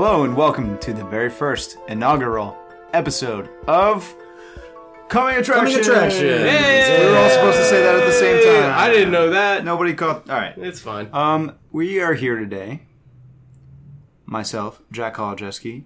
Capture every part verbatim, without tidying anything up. Hello and welcome to the very first inaugural episode of Coming Attractions. Coming Attractions. Hey. We were all supposed to say that at the same time. I didn't know that. Nobody caught. All right, it's fine. Um, we are here today. Myself, Jack Holajewski,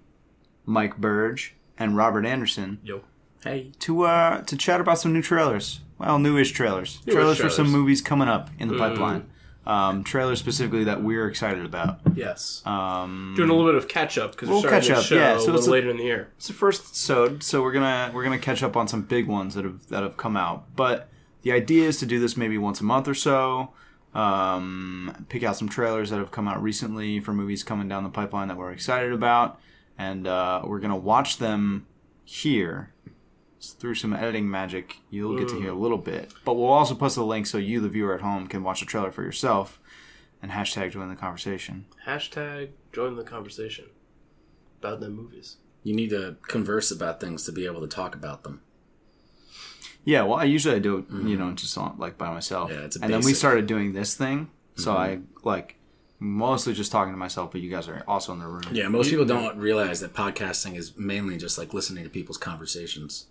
Mike Burge, and Robert Anderson. Yo. Hey. To uh to chat about some new trailers. Well, newish trailers. Newish trailers, trailers for some movies coming up in the mm. pipeline. Um, trailers specifically that we're excited about. Yes. Um, Doing a little bit of catch up because we're starting catch up. Show yeah, so a little later a, in the year. It's the first episode, so we're gonna we're gonna catch up on some big ones that have that have come out. But the idea is to do this maybe once a month or so. Um, pick out some trailers that have come out recently for movies coming down the pipeline that we're excited about, and uh, we're gonna watch them here. Through some editing magic, you'll get to hear a little bit. But we'll also post the link so you, the viewer at home, can watch the trailer for yourself. And hashtag join the conversation. Hashtag join the conversation. About them movies. You need to converse about things to be able to talk about them. Yeah, well, I usually do it, mm-hmm. you know, just on, like by myself. Yeah, it's a basic. And then we started doing this thing. So mm-hmm. I, like... mostly just talking to myself, but you guys are also in the room. Yeah, most people don't realize that podcasting is mainly just like listening to people's conversations.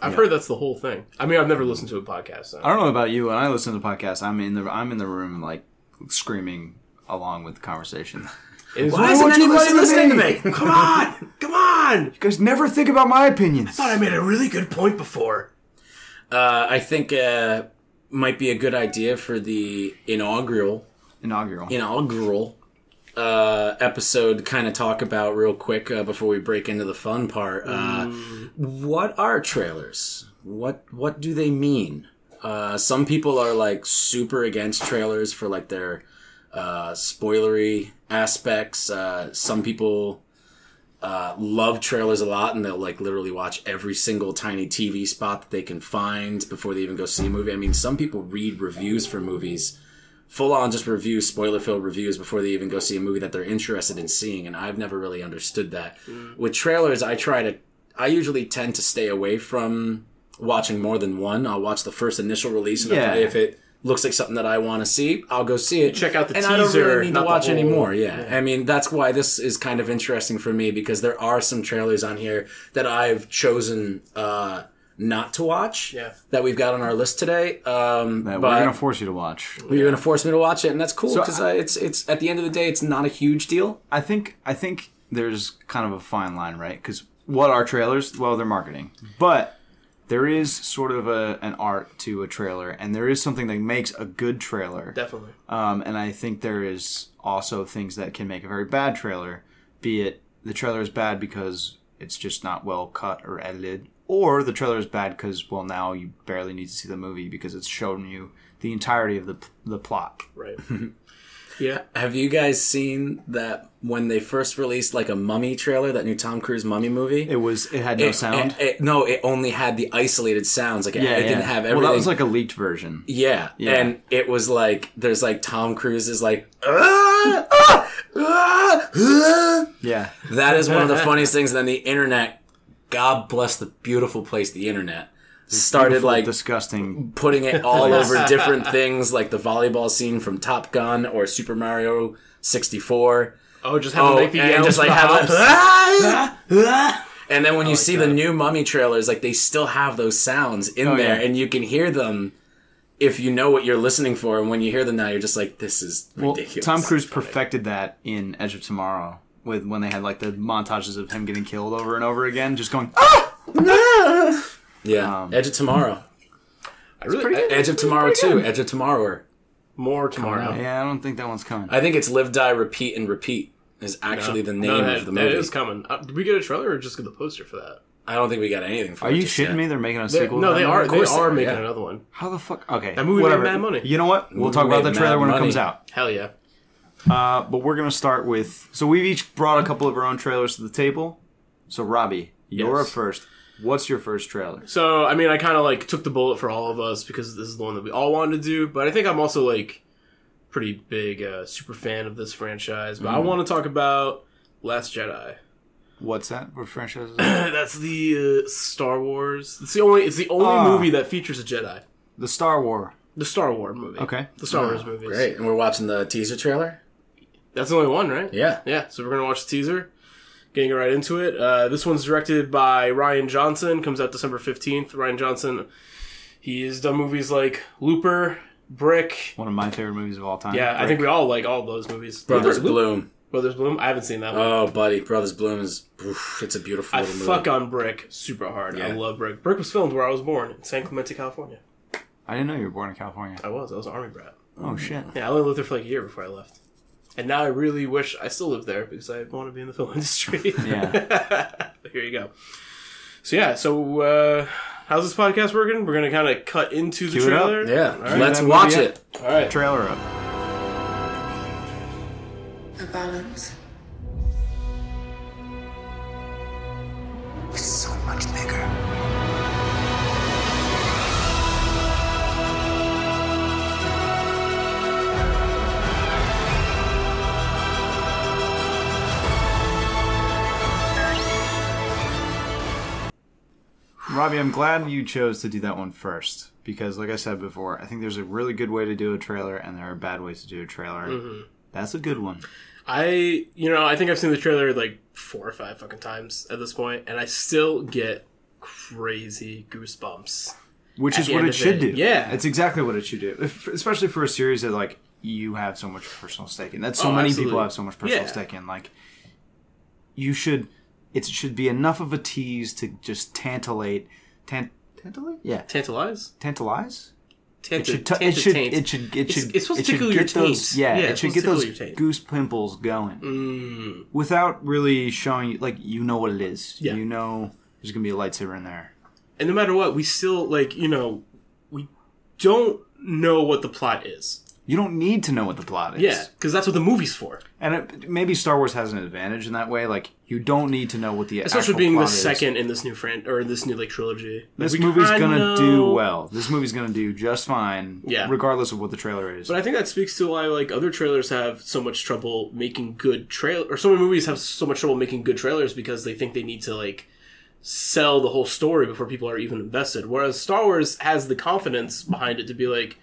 I've yeah. heard that's the whole thing. I mean, I've never listened to a podcast. So. I don't know about you. When I listen to podcasts, I'm in the I'm in the room like screaming along with the conversation. Is Why isn't anybody listening to me? To me? Come on, come on! You guys never think about my opinions. I thought I made a really good point before. Uh, I think uh, might be a good idea for the inaugural. Inaugural. Inaugural uh, episode to kind of talk about real quick uh, before we break into the fun part. Uh, mm. What are trailers? What what do they mean? Uh, some people are like super against trailers for like their uh, spoilery aspects. Uh, some people uh, love trailers a lot and they'll like literally watch every single tiny T V spot that they can find before they even go see a movie. I mean, some people read reviews for movies. Full-on just reviews, spoiler-filled reviews before they even go see a movie that they're interested in seeing, and I've never really understood that. Mm. With trailers, I try to... I usually tend to stay away from watching more than one. I'll watch the first initial release, and yeah. if it looks like something that I want to see, I'll go see it. Check out the and teaser. And I don't really need to watch whole... anymore, yeah. yeah. I mean, that's why this is kind of interesting for me, because there are some trailers on here that I've chosen... Uh, not to watch yeah. that we've got on our list today. Um, that we're going to force you to watch. We're yeah. going to force me to watch it, and that's cool because so uh, it's it's at the end of the day, it's not a huge deal. I think I think there's kind of a fine line, right? Because what are trailers? Well, they're marketing, but there is sort of a an art to a trailer, and there is something that makes a good trailer. Definitely. Um, and I think there is also things that can make a very bad trailer, be it the trailer is bad because it's just not well cut or edited. Or the trailer is bad because, well, now you barely need to see the movie because it's shown you the entirety of the the plot. Right. yeah. Have you guys seen that when they first released, like, a Mummy trailer, that new Tom Cruise Mummy movie? It was. It had no it, sound? It, it, no, it only had the isolated sounds. Like, it, yeah, it yeah. didn't have everything. Well, that was, like, a leaked version. Yeah. yeah. And it was, like, there's, like, Tom Cruise is, like, ah, ah, ah, ah. Yeah. That is one of the funniest things. And then the internet... God bless the beautiful place, the internet. Started like disgusting, putting it all over different things, like the volleyball scene from Top Gun or Super Mario sixty-four. Oh, just have oh, to make the and just like have like, ah, ah. And then when oh, you see God. the new Mummy trailers, like they still have those sounds in oh, there, yeah. and you can hear them if you know what you're listening for. And when you hear them now, you're just like, this is ridiculous. Well, Tom Cruise perfected that in Edge of Tomorrow. With when they had like the montages of him getting killed over and over again, just going ah! Yeah, um, Edge of Tomorrow. I really, I, Edge of Tomorrow too. Edge of Tomorrow. More tomorrow. Yeah, I don't think that one's coming. I think it's Live, Die, Repeat, and Repeat is actually no, the name no, that, of the movie. It is coming. Uh, did we get a trailer or just get the poster for that? I don't think we got anything for it. Are you shitting yet. me? They're making a sequel? They're, no, they are. They are making yeah. another one. How the fuck? Okay, that movie whatever. made mad money. You know what? We'll movie talk about the trailer when money. it comes out. Hell yeah. Uh, but we're going to start with... So we've each brought a couple of our own trailers to the table. So, Robbie, yes. you're up first. What's your first trailer? So, I mean, I kind of, like, took the bullet for all of us because this is the one that we all wanted to do. But I think I'm also, like, pretty big uh, super fan of this franchise. But mm. I want to talk about Last Jedi. What's that? What franchise is that? That's the uh, Star Wars. It's the only, it's the only uh, movie that features a Jedi. The Star Wars. The Star Wars movie. Okay. The Star oh, Wars movies. Great. And we're watching the teaser trailer? That's the only one, right? Yeah. Yeah, so we're going to watch the teaser. getting right into it. Uh, this one's directed by Rian Johnson. Comes out December fifteenth. Rian Johnson, he has done movies like Looper, Brick. One of my favorite movies of all time. Yeah, Brick. I think we all like all those movies. Brothers Bloom. Brothers Bloom? I haven't seen that one. Oh, buddy. Brothers Bloom is... Oof, it's a beautiful I movie. I fuck on Brick super hard. Yeah. I love Brick. Brick was filmed where I was born, in San Clemente, California. I didn't know you were born in California. I was. I was an army brat. Oh, shit. Yeah, I only lived there for like a year before I left. And now I really wish I still lived there because I want to be in the film industry. Yeah. But here you go. So, yeah. So, uh, how's this podcast working? We're going to kind of cut into the Cue trailer. It up. Yeah. Right. Let's watch it. Up. All right. Trailer up. A balance. It's so much bigger. Robbie, I'm glad you chose to do that one first because, like I said before, I think there's a really good way to do a trailer and there are bad ways to do a trailer. Mm-hmm. That's a good one. I, you know, I think I've seen the trailer like four or five fucking times at this point, and I still get crazy goosebumps. Which is what it should do. Yeah. It's exactly what it should do, if, especially for a series that, like, you have so much personal stake in. That's so oh, many absolutely. people have so much personal yeah. stake in. Like, you should... It should be enough of a tease to just tantalate, tant, tantalate, yeah, tantalize, tantalize. Tant- it should, t- it should, it should, it should, it's, it's supposed it should to tickle your those, yeah, yeah, it should get those goose pimples going mm. without really showing you, like, you know what it is. Yeah. You know, there's gonna be a lightsaber in there, and no matter what, we still like, you know, we don't know what the plot is. You don't need to know what the plot is. Yeah, because that's what the movie's for. And it, maybe Star Wars has an advantage in that way. Like, you don't need to know what the Especially actual plot is. Especially being the second in this new fran- or this new like trilogy. This like, movie's going to do well. This movie's going to do just fine, yeah. regardless of what the trailer is. But I think that speaks to why like other trailers have so much trouble making good trailers. Or so many movies have so much trouble making good trailers because they think they need to like sell the whole story before people are even invested. Whereas Star Wars has the confidence behind it to be like,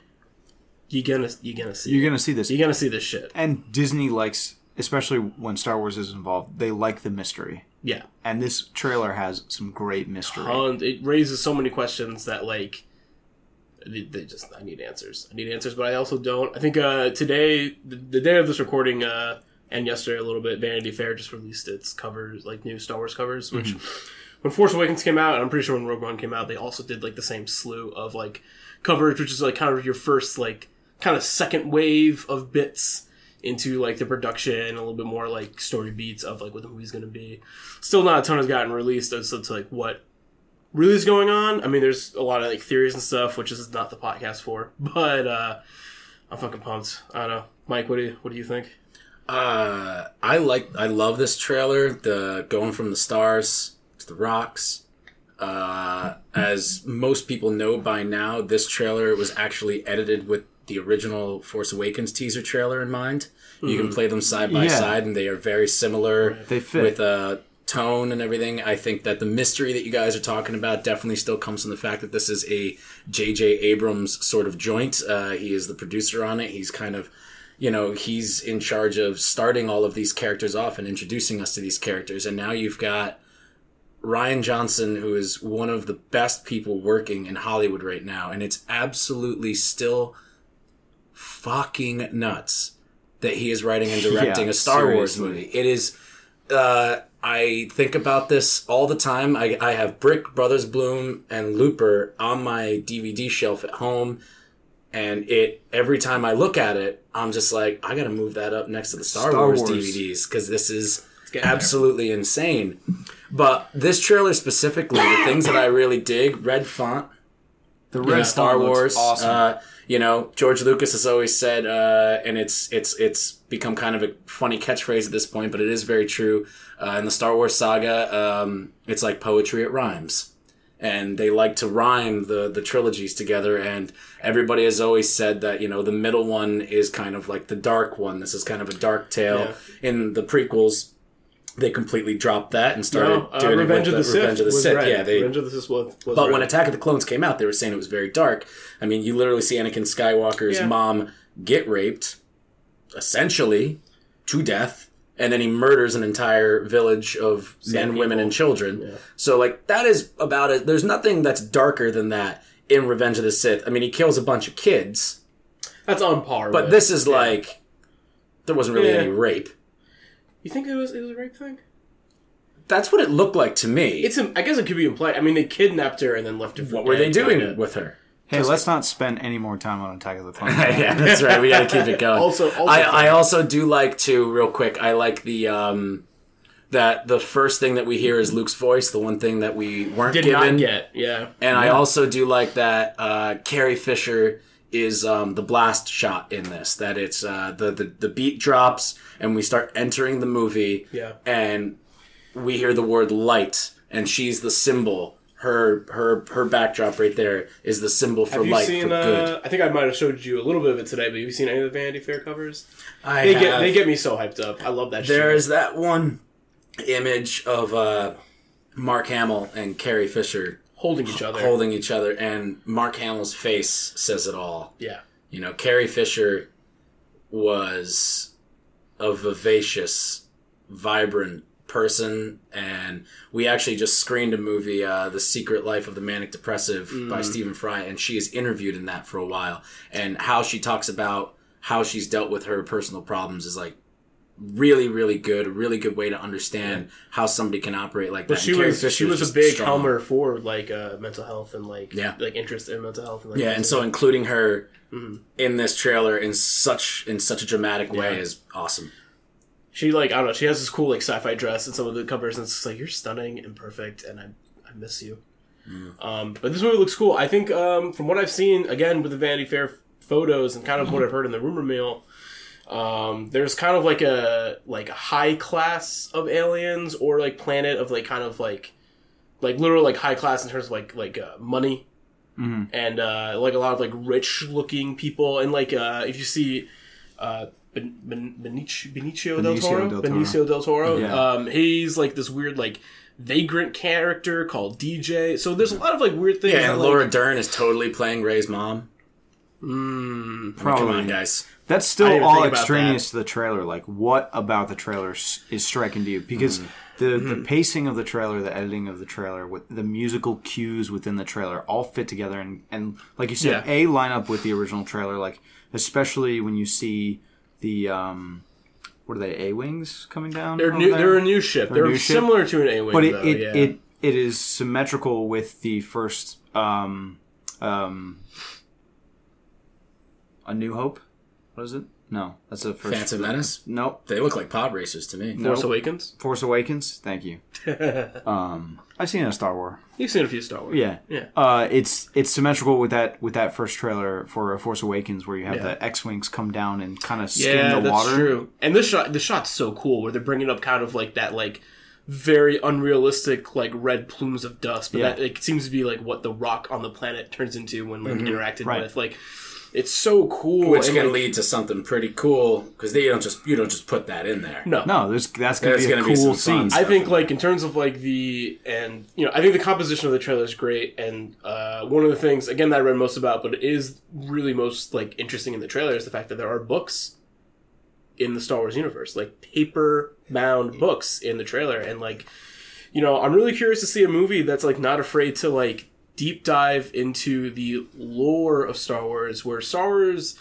You're gonna, you're gonna see. You're it. gonna see this. You're gonna see this shit. And Disney likes, especially when Star Wars is involved, they like the mystery. Yeah. And this trailer has some great mystery. And it raises so many questions that, like, they just. I need answers. I need answers, but I also don't. I think uh, today, the, the day of this recording, uh, and yesterday a little bit, Vanity Fair just released its covers, like new Star Wars covers. Which, mm-hmm. when Force Awakens came out, and I'm pretty sure when Rogue One came out, they also did like the same slew of like coverage, which is like kind of your first like. kind of second wave of bits into like the production and a little bit more like story beats of like what the movie's gonna be. Still not a ton has gotten released as to like what really is going on. I mean, there's a lot of like theories and stuff, which is not the podcast for, but uh I'm fucking pumped. I don't know, Mike, what do you what do you think? uh I like I love this trailer. The going from the stars to the rocks. Uh as most people know by now, this trailer was actually edited with the original Force Awakens teaser trailer in mind. Mm-hmm. You can play them side by yeah. side, and they are very similar. Right. They fit. With uh, tone and everything. I think that the mystery that you guys are talking about definitely still comes from the fact that this is a J J. Abrams sort of joint. Uh, he is the producer on it. He's kind of, you know, he's in charge of starting all of these characters off and introducing us to these characters. And now you've got Rian Johnson, who is one of the best people working in Hollywood right now. And it's absolutely still... fucking nuts that he is writing and directing yeah, a Star seriously. Wars movie. It is, uh, I think about this all the time. I, I have Brick, Brothers Bloom, and Looper on my D V D shelf at home, and it every time I look at it, I'm just like, I gotta move that up next to the Star, Star Wars, Wars D V Ds because this is absolutely there. insane. But this trailer specifically, the things that I really dig, red font, the red yeah, Star Wars, awesome. Uh, You know, George Lucas has always said, uh, and it's it's it's become kind of a funny catchphrase at this point, but it is very true. Uh, in the Star Wars saga, um, it's like poetry, it rhymes. And they like to rhyme the, the trilogies together, and everybody has always said that, you know, the middle one is kind of like the dark one. This is kind of a dark tale. Yeah. In the prequels, they completely dropped that and started no, uh, doing Revenge it with of the, the Revenge Sith of the Sith. Right. Yeah, they, Revenge of the Sith was, was But right. when Attack of the Clones came out, they were saying it was very dark. I mean, you literally see Anakin Skywalker's yeah. mom get raped, essentially, to death, and then he murders an entire village of Same men, people. women, and children. Yeah. So, like, that is about it. There's nothing that's darker than that in Revenge of the Sith. I mean, he kills a bunch of kids. That's on par. But with, this is yeah. like, there wasn't really yeah. any rape. You think it was it was a rape thing? That's what it looked like to me. It's a, I guess it could be implied. I mean, they kidnapped her and then left her for What were they doing kinda. with her? Hey, Just let's like, not spend any more time on Attack of the Clones. Yeah, that's right. We got to keep it going. also, also I, I also do like to, real quick, I like the um, that the first thing that we hear is Luke's voice, the one thing that we weren't Did given. Did not get, yeah. And yeah. I also do like that uh, Carrie Fisher is um, the blast shot in this, that it's uh, the, the, the beat drops and we start entering the movie yeah. and we hear the word light and she's the symbol. Her her her backdrop right there is the symbol for light, seen, for good. Uh, I think I might have showed you a little bit of it today, but have you seen any of the Vanity Fair covers? I they have. Get, they get me so hyped up. I love that shit. There is that one image of uh, Mark Hamill and Carrie Fisher holding each other. Holding each other, and Mark Hamill's face says it all. Yeah. You know, Carrie Fisher was a vivacious, vibrant person, and we actually just screened a movie, uh, The Secret Life of the Manic Depressive mm. by Stephen Fry, and she is interviewed in that for a while, and how she talks about how she's dealt with her personal problems is like really, really good, a really good way to understand yeah. how somebody can operate like that. Well, she, was, she was she was a big strong. helmer for like uh, mental health and like yeah. like interest in mental health and like yeah, and so including her mm-hmm. in this trailer in such in such a dramatic yeah. way is awesome. She, like, I don't know, she has this cool, like, sci-fi dress and some of the covers, and it's just like, you're stunning and perfect, and I I miss you. Mm. Um, but this movie looks cool. I think, um, from what I've seen, again, with the Vanity Fair photos and kind of what I've heard in the rumor mill, um, there's kind of, like, a like a high class of aliens or, like, planet of, like, kind of, like, like literal, like, high class in terms of, like, like uh, money. Mm-hmm. And, uh, like, a lot of, like, rich-looking people. And, like, uh, if you see... Uh, Ben, ben, Benicio, Benicio del Toro. Del Toro. Benicio del Toro. Yeah. Um, he's like this weird, like vagrant character called D J. So there's a lot of like weird things. Yeah, and Laura like... Dern is totally playing Rey's mom. Mm, Probably, I mean, come on, guys. That's still all extraneous to the trailer. Like, what about the trailer is striking to you? Because mm. the mm-hmm. the pacing of the trailer, the editing of the trailer, with the musical cues within the trailer, all fit together and and like you said, yeah. a line up with the original trailer. Like, especially when you see. The, um, what are they, A-Wings coming down? They're, new, they're a new ship. They're, they're new similar ship. to an A-Wing, But it, though, it, yeah. it, it is symmetrical with the first, um, um, A New Hope? What is it? No, that's the first. Phantom Menace? Nope. They look like pod racers to me. Nope. Force Awakens? Force Awakens? Thank you. um, I've seen a Star Wars. You've seen a few Star Wars. Yeah. yeah. Uh, it's it's symmetrical with that with that first trailer for Force Awakens where you have yeah. the X-Wings come down and kind of skim yeah, the water. Yeah, that's true. And this shot, the shot's so cool where they're bringing up kind of like that like very unrealistic like red plumes of dust. But yeah. that it seems to be like what the rock on the planet turns into when like mm-hmm. interacted right. with. Like... It's so cool, which and can like, lead to something pretty cool because they don't just you don't just put that in there. No, no, there's, that's gonna there's be a gonna cool be scene. I think, like in terms of like the and you know, I think the composition of the trailer is great, and uh, one of the things again that I read most about, but it is really most like interesting in the trailer is the fact that there are books in the Star Wars universe, like paper bound books in the trailer, and like you know, I'm really curious to see a movie that's like not afraid to like. deep dive into the lore of Star Wars, where Star Wars,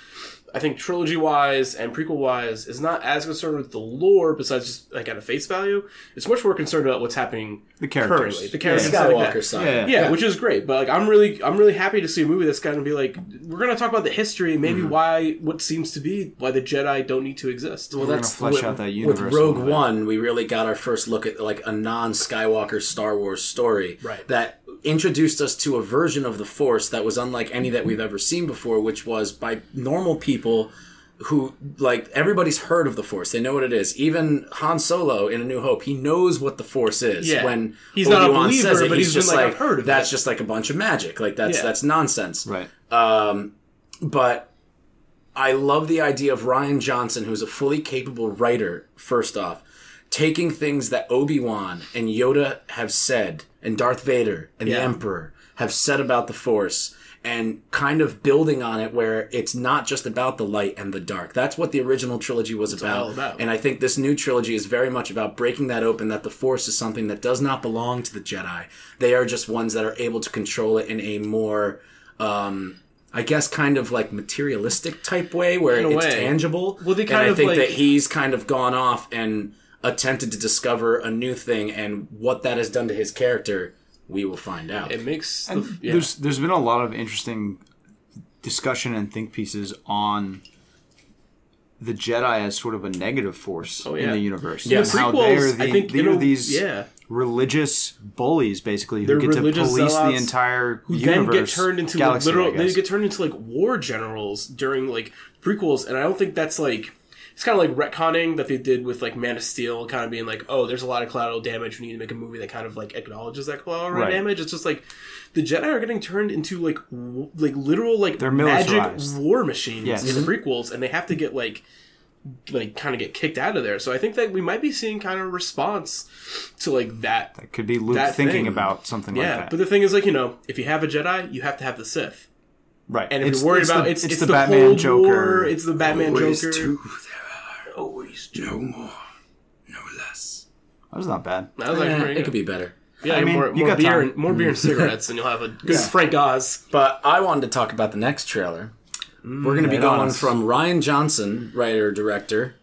I think trilogy-wise and prequel-wise, is not as concerned with the lore besides just, like, at a face value. It's much more concerned about what's happening the characters. currently. The characters. Yeah, Skywalker like side. Yeah, yeah. yeah, which is great. But, like, I'm really I'm really happy to see a movie that's going to be like, we're going to talk about the history, maybe mm-hmm. why, what seems to be, why the Jedi don't need to exist. Well, we're that's... flesh with, out that universe. With Rogue One, we really got our first look at, like, a non-Skywalker Star Wars story. Right. That... introduced us to a version of the Force that was unlike any that we've ever seen before, which was by normal people who, like, everybody's heard of the Force. They know what it is. Even Han Solo in A New Hope, he knows what the Force is. Yeah. When he's Obi-Wan not a believer, says it, but he's, he's just been, like, like heard of that's it. just like a bunch of magic. Like, that's yeah. that's nonsense. Right. Um, but I love the idea of Rian Johnson, who's a fully capable writer, first off, taking things that Obi-Wan and Yoda have said, and Darth Vader and yeah. the Emperor, have said about the Force, and kind of building on it where it's not just about the light and the dark. That's what the original trilogy was about, about. And I think this new trilogy is very much about breaking that open, that the Force is something that does not belong to the Jedi. They are just ones that are able to control it in a more... Um, I guess kind of like materialistic type way where it's way. tangible. Well, they kind and I of think like... that he's kind of gone off and attempted to discover a new thing, and what that has done to his character, we will find out. It makes the, yeah. there's there's been a lot of interesting discussion and think pieces on the Jedi as sort of a negative force oh, yeah. in the universe. Yeah, and the how prequels, they are the, I think they are these yeah. religious bullies, basically, who They're get to police zealots, the entire who universe. Who then get turned into galaxy, like, literal, they get turned into like war generals during like prequels, and I don't think that's like it's kind of like retconning that they did with like Man of Steel, kind of being like, oh, there's a lot of collateral damage. We need to make a movie that kind of like acknowledges that collateral right. damage. It's just like the Jedi are getting turned into like w- like literal like They're magic war machines yes. in the prequels, and they have to get like. like kind of get kicked out of there. So I think that we might be seeing kind of a response to like that. That could be Luke thinking thing. about something yeah, like that. Yeah, but the thing is like, you know, if you have a Jedi, you have to have the Sith. Right. And if it's, you're worried it's about the, it's, it's, it's the, the Batman Cold Joker. War, it's the Batman always Joker. Two, there are always two. No more, no less. That was not bad. That was like yeah, it could be better. Yeah, I mean, more, more, beer and, more beer and cigarettes and you'll have a good yeah. Frank Oz. But I wanted to talk about the next trailer. We're going to be going from Rian Johnson, writer-director,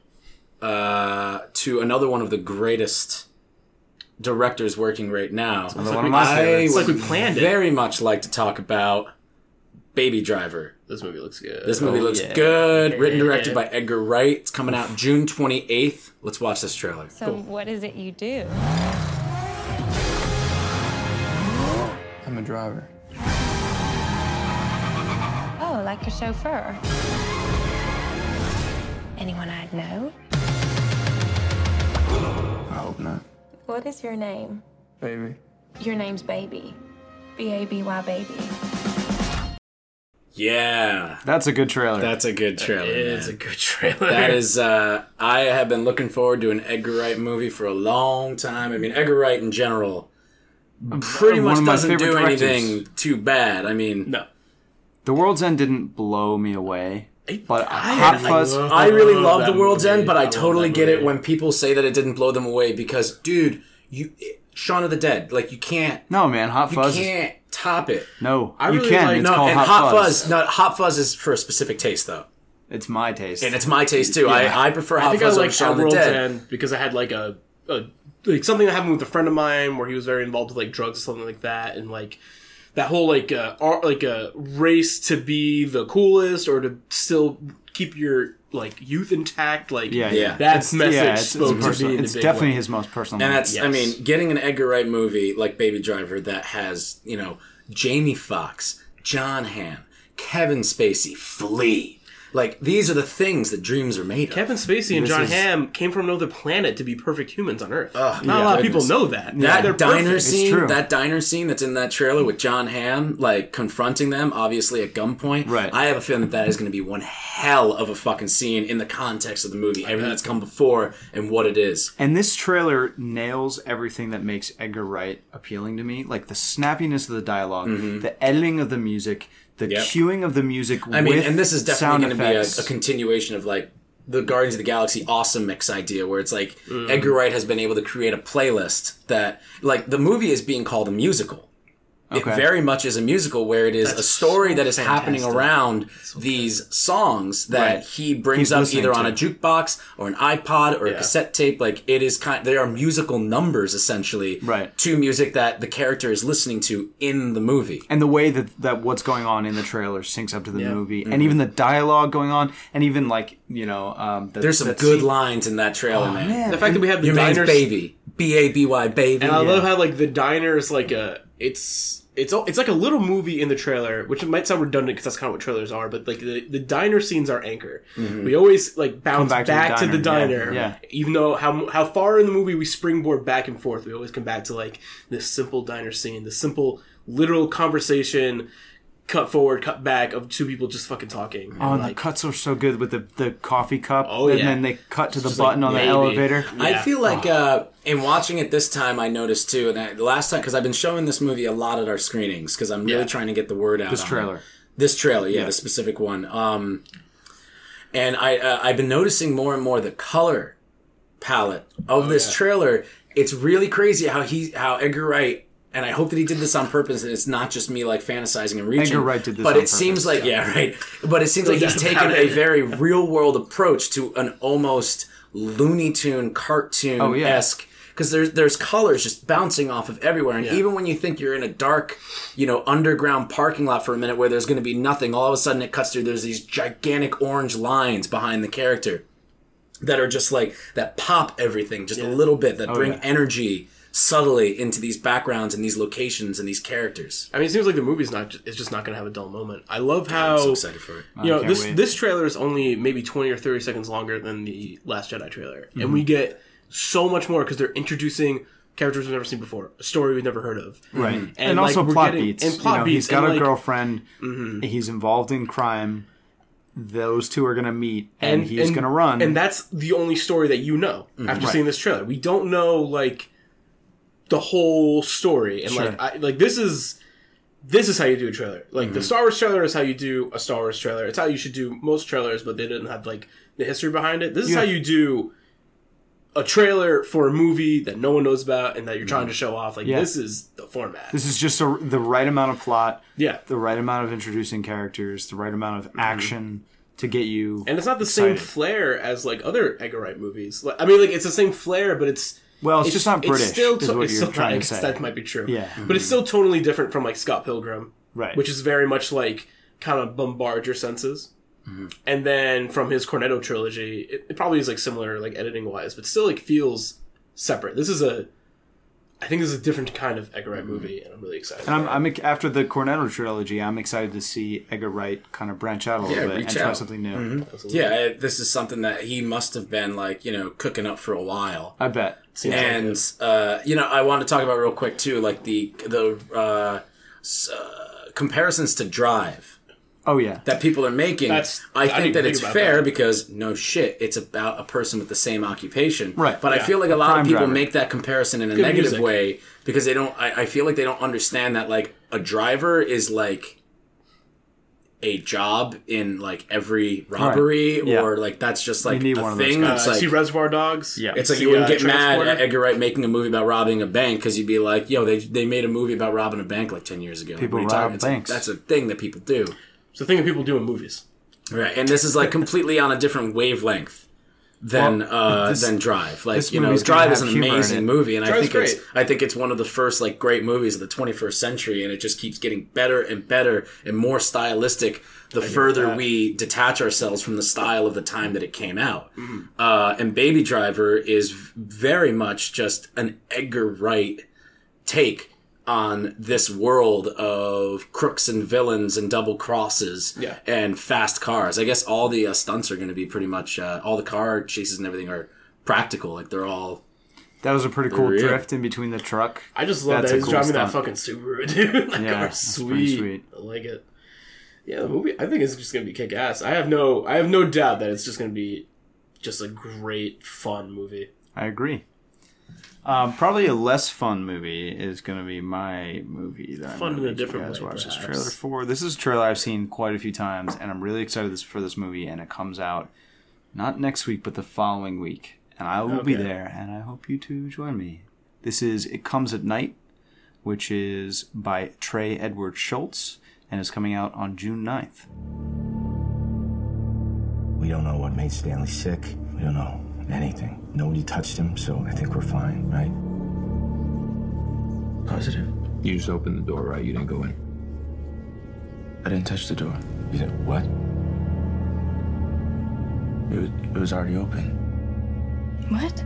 uh, to another one of the greatest directors working right now. It's like, one of my favorites. I it's like we planned very it. very much like to talk about Baby Driver. This movie looks good. This movie oh, looks yeah. good. Written and directed by Edgar Wright. It's coming out June twenty-eighth. Let's watch this trailer. So cool. What is it you do? I'm a driver. Like a chauffeur. Anyone I'd know? I hope not. What is your name? Baby. Your name's Baby. B A B Y, Baby. Yeah. That's a good trailer. That's a good trailer. It is a good trailer. That is, uh, I have been looking forward to an Edgar Wright movie for a long time. I mean, Edgar Wright in general pretty much doesn't do anything too bad. I mean... No. The World's End didn't blow me away, but I, Hot Fuzz... I, I really love The World's movie. End, but I, I totally get movie. it when people say that it didn't blow them away because, dude, you Shaun of the Dead, like, you can't... No, man, Hot Fuzz... You can't top it. No, I you really can. Like, it's no, called and Hot, Hot Fuzz. Fuzz no, Hot Fuzz is for a specific taste, though. It's my taste. And it's my taste, too. Yeah. I, I prefer I Hot Fuzz I over Shaun of the World's Dead. End because I had, like, a... a like something that happened with a friend of mine where he was very involved with, like, drugs or something like that, and, like... That whole like uh, art, like a uh, race to be the coolest or to still keep your like youth intact, like yeah, yeah. that's message yeah, it's, spoke it's personal, to me. It's definitely way. his most personal. And that's yes. I mean, getting an Edgar Wright movie like Baby Driver that has you know Jamie Foxx, John Hamm, Kevin Spacey, Flea. Like, these are the things that dreams are made of. Kevin Spacey and this John is... Hamm came from another planet to be perfect humans on Earth. Oh, Not yeah, a lot goodness. of people know that. That yeah, diner scene, that diner scene that's in that trailer with John Hamm, like, confronting them, obviously, at gunpoint. Right. I have a feeling that that is going to be one hell of a fucking scene in the context of the movie. Everything that's come before and what it is. And this trailer nails everything that makes Edgar Wright appealing to me. Like, the snappiness of the dialogue, mm-hmm. the editing of the music... The yep. cueing of the music I mean, with and this is definitely going to be a, a continuation of, like, the Guardians of the Galaxy Awesome Mix idea, where it's like, mm. Edgar Wright has been able to create a playlist that, like, the movie is being called a musical. Okay. It very much is a musical where it is That's a story so that is fantastic. happening around so these songs that right. he brings He's up either on a jukebox or an iPod or yeah. a cassette tape. Like it is kind, there are musical numbers essentially right. to music that the character is listening to in the movie. And the way that, that what's going on in the trailer syncs up to the yeah. movie, mm-hmm. and even the dialogue going on, and even like you know, um, the, there's some good scene. lines in that trailer, oh, man. man. The fact and that we have the diners, baby, B A B Y, baby, and I yeah. love how like the diner is like a it's. It's it's like a little movie in the trailer, which it might sound redundant because that's kind of what trailers are, but like the, the diner scene's our anchor. Mm-hmm. We always like bounce back, back to the diner. To the diner. Yeah. Yeah. Even though how how far in the movie we springboard back and forth, we always come back to like this simple diner scene, this simple literal conversation cut forward, cut back of two people just fucking talking. Oh, and like, the cuts are so good with the, the coffee cup. Oh, yeah. And then they cut to the button like, on maybe. the elevator. Yeah. I feel like, oh. uh, in watching it this time, I noticed too, and I, the last time, because I've been showing this movie a lot at our screenings, because I'm really yeah. trying to get the word out. This trailer. It. This trailer, yeah, yeah, the specific one. Um, and I, uh, I've been noticing more and more the color palette of oh, this yeah. trailer. It's really crazy how he, how Edgar Wright, and I hope that he did this on purpose, and it's not just me like fantasizing and reaching. Edgar Wright did this, but on it purpose. seems like yeah, yeah, right. But it seems like he's taken a very real world approach to an almost Looney Tune cartoon esque. Oh, yeah. Because there's there's colors just bouncing off of everywhere, and yeah. even when you think you're in a dark, you know, underground parking lot for a minute where there's going to be nothing, all of a sudden it cuts through. There's these gigantic orange lines behind the character that are just like that pop everything just yeah. a little bit that oh, bring yeah. energy subtly into these backgrounds and these locations and these characters. I mean, it seems like the movie's not it's just not going to have a dull moment. I love how yeah, I'm so excited for it. You know, this wait. this trailer is only maybe twenty or thirty seconds longer than the Last Jedi trailer, mm-hmm. and we get so much more because they're introducing characters we've never seen before, a story we've never heard of, right? And, and like, also plot getting, beats. And plot you know, beats. He's got and a like, girlfriend. Mm-hmm. He's involved in crime. Those two are going to meet, and, and he's going to run. And that's the only story that you know mm-hmm. after right. seeing this trailer. We don't know like the whole story, and sure. like I, like this is this is how you do a trailer. Like mm-hmm. the Star Wars trailer is how you do a Star Wars trailer. It's how you should do most trailers, but they didn't have like the history behind it. This is yeah. how you do a trailer for a movie that no one knows about and that you're trying to show off. Like, yeah. this is the format. This is just a, the right amount of plot, yeah. the right amount of introducing characters, the right amount of action mm-hmm. to get you And it's not the excited. same flair as, like, other Edgar Wright movies. Like, I mean, like, it's the same flair, but it's... Well, it's, it's just not British, it's still to- is what it's you're still, trying to say. That might be true. Yeah. Mm-hmm. But it's still totally different from, like, Scott Pilgrim, right? Which is very much, like, kind of bombard your senses. Mm-hmm. And then from his Cornetto trilogy, it, it probably is like similar, like editing wise, but still like feels separate. This is a, I think this is a different kind of Edgar Wright movie, and I'm really excited. And I'm, I'm after the Cornetto trilogy, I'm excited to see Edgar Wright kind of branch out a little yeah, bit and out. try something new. Mm-hmm. Yeah, this is something that he must have been like you know cooking up for a while. I bet. Seems and like uh, you know, I want to talk about real quick too, like the the uh, uh, comparisons to Drive. Oh, yeah. That people are making. That's, I think I that think it's fair that. because, no shit, it's about a person with the same occupation. Right. But yeah. I feel like a lot Prime of people driver. make that comparison in a Good negative music. way because they don't, I, I feel like they don't understand that, like, a driver is, like, a job in, like, every robbery right. yeah. or, like, that's just, like, a thing. That's uh, like, see Reservoir Dogs? Yeah. It's like see, you wouldn't uh, get mad at Edgar Wright making a movie about robbing a bank because you'd be like, yo, they they made a movie about robbing a bank, like, ten years ago. People rob banks. Like, that's a thing that people do. It's the thing that people do in movies. Right, and this is like completely on a different wavelength than well, uh, this, than Drive. Like, you know, Drive is an amazing movie, and Drive's I think great. it's I think it's one of the first like great movies of the twenty-first century, and it just keeps getting better and better and more stylistic the I further we detach ourselves from the style of the time that it came out. Mm-hmm. Uh, and Baby Driver is very much just an Edgar Wright take on this world of crooks and villains and double crosses yeah. and fast cars. I guess all the uh, stunts are going to be pretty much uh, all the car chases and everything are practical. Like they're all. That was a pretty cool real. drift in between the truck. I just love that's that he's cool driving stunt. that fucking Subaru, dude. That yeah, car's sweet. sweet. I like it. Yeah, the movie. I think it's just going to be kick ass. I have no. I have no doubt that it's just going to be just a great fun movie. I agree. Um, probably a less fun movie is going to be my movie that fun I'm going to guys way, watch perhaps. this trailer for. This is a trailer I've seen quite a few times, and I'm really excited for this movie, and it comes out not next week, but the following week. And I will okay. be there, and I hope you two join me. This is It Comes at Night, which is by Trey Edward Schultz, and is coming out on June ninth. We don't know what made Stanley sick. We don't know anything. Nobody touched him, so I think we're fine, right? Positive. You just opened the door, right? You didn't go in. I didn't touch the door. You didn't what? It was, it was already open. What?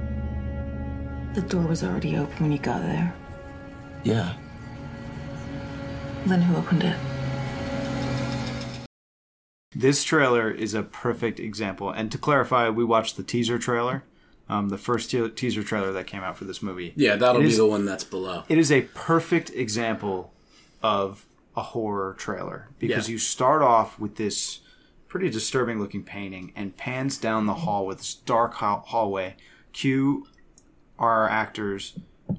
The door was already open when you got there? Yeah. Then who opened it? This trailer is a perfect example. And to clarify, we watched the teaser trailer, um, the first te- teaser trailer that came out for this movie. Yeah, that'll it be is, the one that's below. It is a perfect example of a horror trailer, because yeah. you start off with this pretty disturbing looking painting and pans down the hall with this dark hall- hallway. Cue our actors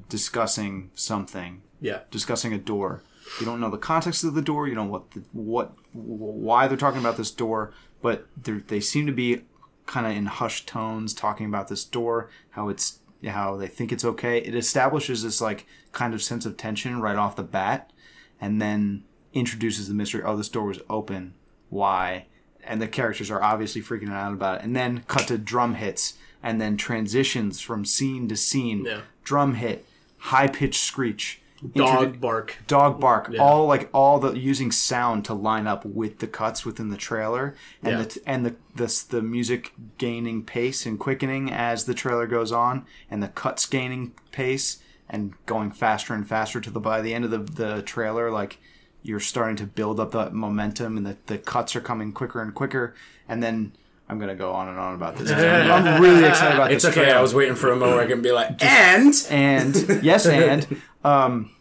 discussing something. Yeah. Discussing a door. You don't know the context of the door. You don't know what, the, what, why they're talking about this door, but they seem to be kind of in hushed tones talking about this door, how it's, how they think it's okay. It establishes this like kind of sense of tension right off the bat, and then introduces the mystery. Oh, this door was open. Why? And the characters are obviously freaking out about it. And then cut to drum hits, and then transitions from scene to scene. Yeah. Drum hit, high pitched screech. Dog introdu- bark. Dog bark. Yeah. All like all the using sound to line up with the cuts within the trailer, and yeah. the and the, the the music gaining pace and quickening as the trailer goes on, and the cuts gaining pace and going faster and faster to the by the end of the, the trailer, like you're starting to build up that momentum, and the, the cuts are coming quicker and quicker, and then I'm going to go on and on about this. I'm really excited about it's this. It's okay. Trailer. I was waiting for a moment where I can be like, just, and? And, yes, and. Um,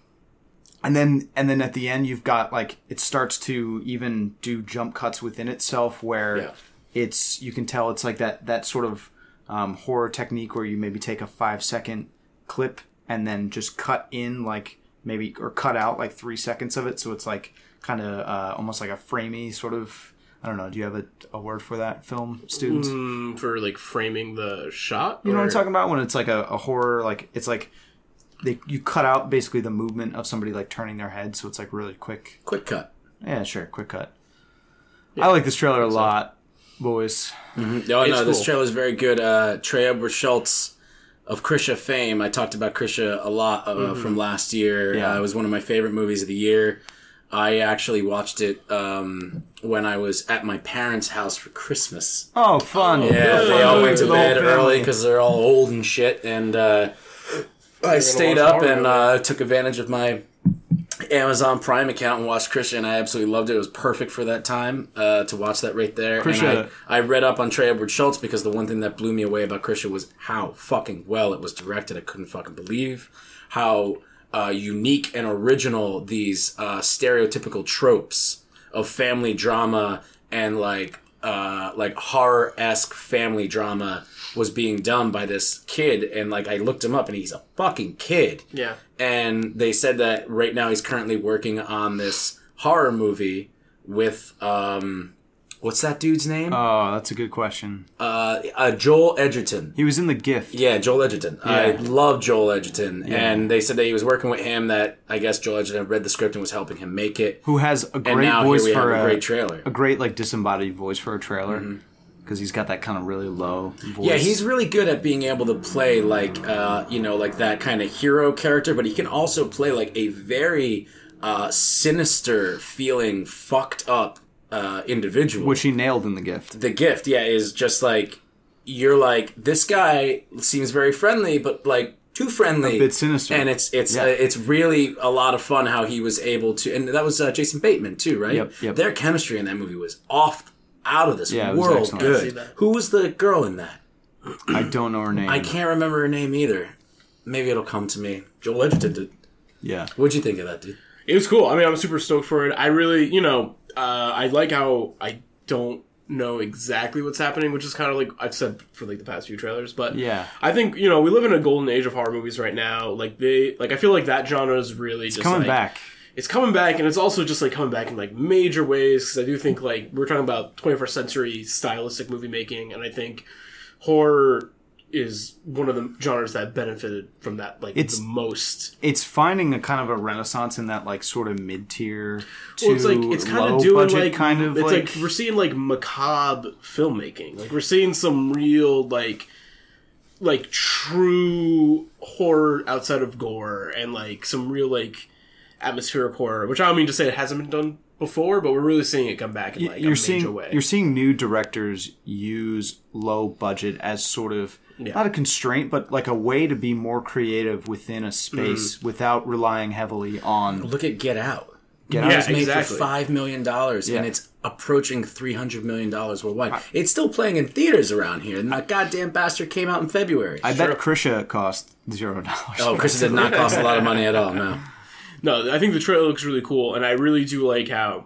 and then and then at the end, you've got, like, it starts to even do jump cuts within itself where yeah. it's, you can tell it's like that, that sort of um, horror technique where you maybe take a five-second clip and then just cut in, like, maybe, or cut out, like, three seconds of it. So it's, like, kind of uh, almost like a framey sort of, I don't know. Do you have a, a word for that, film students? Mm, for like framing the shot? You know or? What I'm talking about? When it's like a, a horror, like it's like they you cut out basically the movement of somebody like turning their head, so it's like really quick. Quick cut. Yeah, sure. Quick cut. Yeah. I like this trailer a lot, boys. Mm-hmm. No, it's no, cool. This trailer is very good. Uh, Trey Edward Schultz of Krisha fame. I talked about Krisha a lot uh, mm-hmm. from last year. Yeah. Uh, it was one of my favorite movies of the year. I actually watched it um, when I was at my parents' house for Christmas. Oh, fun. Yeah, they all went to bed early because they're all old and shit. And uh, I stayed up and uh, took advantage of my Amazon Prime account and watched Krisha, and I absolutely loved it. It was perfect for that time uh, to watch that right there. Krisha. And I, I read up on Trey Edward Schultz because the one thing that blew me away about Krisha was how fucking well it was directed. I couldn't fucking believe how... Uh, unique and original these uh, stereotypical tropes of family drama and like uh, like horror-esque family drama was being done by this kid. And like I looked him up and he's a fucking kid. Yeah. And they said that right now he's currently working on this horror movie with um, what's that dude's name? Oh, that's a good question. Uh, uh, Joel Edgerton. He was in The Gift. Yeah, Joel Edgerton. Yeah. I love Joel Edgerton. Yeah. And they said that he was working with him, that I guess Joel Edgerton read the script and was helping him make it. Who has a great and now voice here we for have a, a great trailer. A great like disembodied voice for a trailer. Mm-hmm. Because he's got that kind of really low voice. Yeah, he's really good at being able to play, like, uh, you know, like that kind of hero character. But he can also play, like, a very uh, sinister feeling, fucked up uh, individual. Which he nailed in The Gift. The Gift, yeah, is just like, you're like, this guy seems very friendly, but like, too friendly. A bit sinister. And it's it's yeah. uh, it's really a lot of fun how he was able to, and that was uh, Jason Bateman too, right? Yep, yep. Their chemistry in that movie was off, out of this yeah, world good. Who was the girl in that? I don't know her name. I can't remember her name either. Maybe it'll come to me. Joel Edgerton did. Yeah. What'd you think of that, dude? It was cool. I mean, I'm super stoked for it. I really, you know, Uh, I like how I don't know exactly what's happening, which is kind of like I've said for like the past few trailers. But yeah, I think, you know, we live in a golden age of horror movies right now. Like they, like I feel like that genre is really it's just coming like, back. It's coming back, and it's also just like coming back in like major ways, because I do think like we're talking about twenty-first century stylistic movie making, and I think horror is one of the genres that benefited from that, like, it's, the most. It's finding a kind of a renaissance in that, like, sort of mid-tier to well, it's like it's kind of doing, like, kind of, it's like, like... We're seeing, like, macabre filmmaking. Like, we're seeing some real, like, like, true horror outside of gore, and, like, some real, like, atmospheric horror, which I don't mean to say it hasn't been done before, but we're really seeing it come back in, like, you're a seeing, major way. You're seeing new directors use low budget as sort of Yeah. not a constraint, but like a way to be more creative within a space mm. without relying heavily on... Look at Get Out. Get yeah, Out was made exactly. for five million dollars, yeah. and it's approaching three hundred million dollars worldwide. I... It's still playing in theaters around here, and that goddamn bastard came out in February. I sure. bet Krisha cost zero dollars. Oh, Krisha did not cost a lot of money at all, no. no, I think the trailer looks really cool, and I really do like how,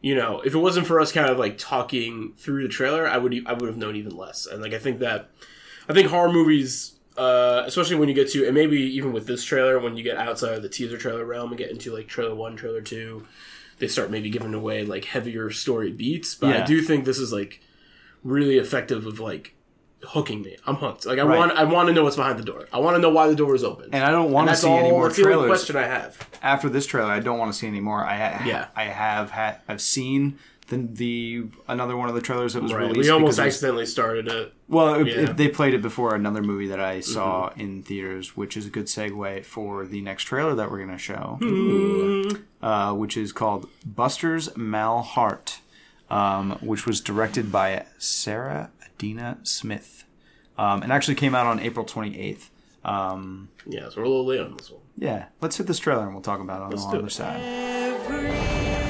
you know, if it wasn't for us kind of like talking through the trailer, I would I would have known even less. And like I think that I think horror movies, uh, especially when you get to, and maybe even with this trailer, when you get outside of the teaser trailer realm and get into like trailer one, trailer two, they start maybe giving away like heavier story beats. But yeah. I do think this is like really effective of like hooking me. I'm hooked. Like I right. want I want to know what's behind the door. I want to know why the door is open. And I don't want to see all, any more trailers. That's the only question I have. After this trailer, I don't want to see any more. I ha- yeah. I have ha- I've seen the, the another one of the trailers that was right. released. We almost accidentally was, started it. Well, it, yeah. it, they played it before another movie that I saw mm-hmm. in theaters, which is a good segue for the next trailer that we're going to show, mm. uh, which is called Buster's Malheart, um, which was directed by Sarah Dina Smith, um, and actually came out on April twenty-eighth. Um, yeah, so we're a little late on this one. Yeah, let's hit this trailer and we'll talk about it on let's the other it. side. Every-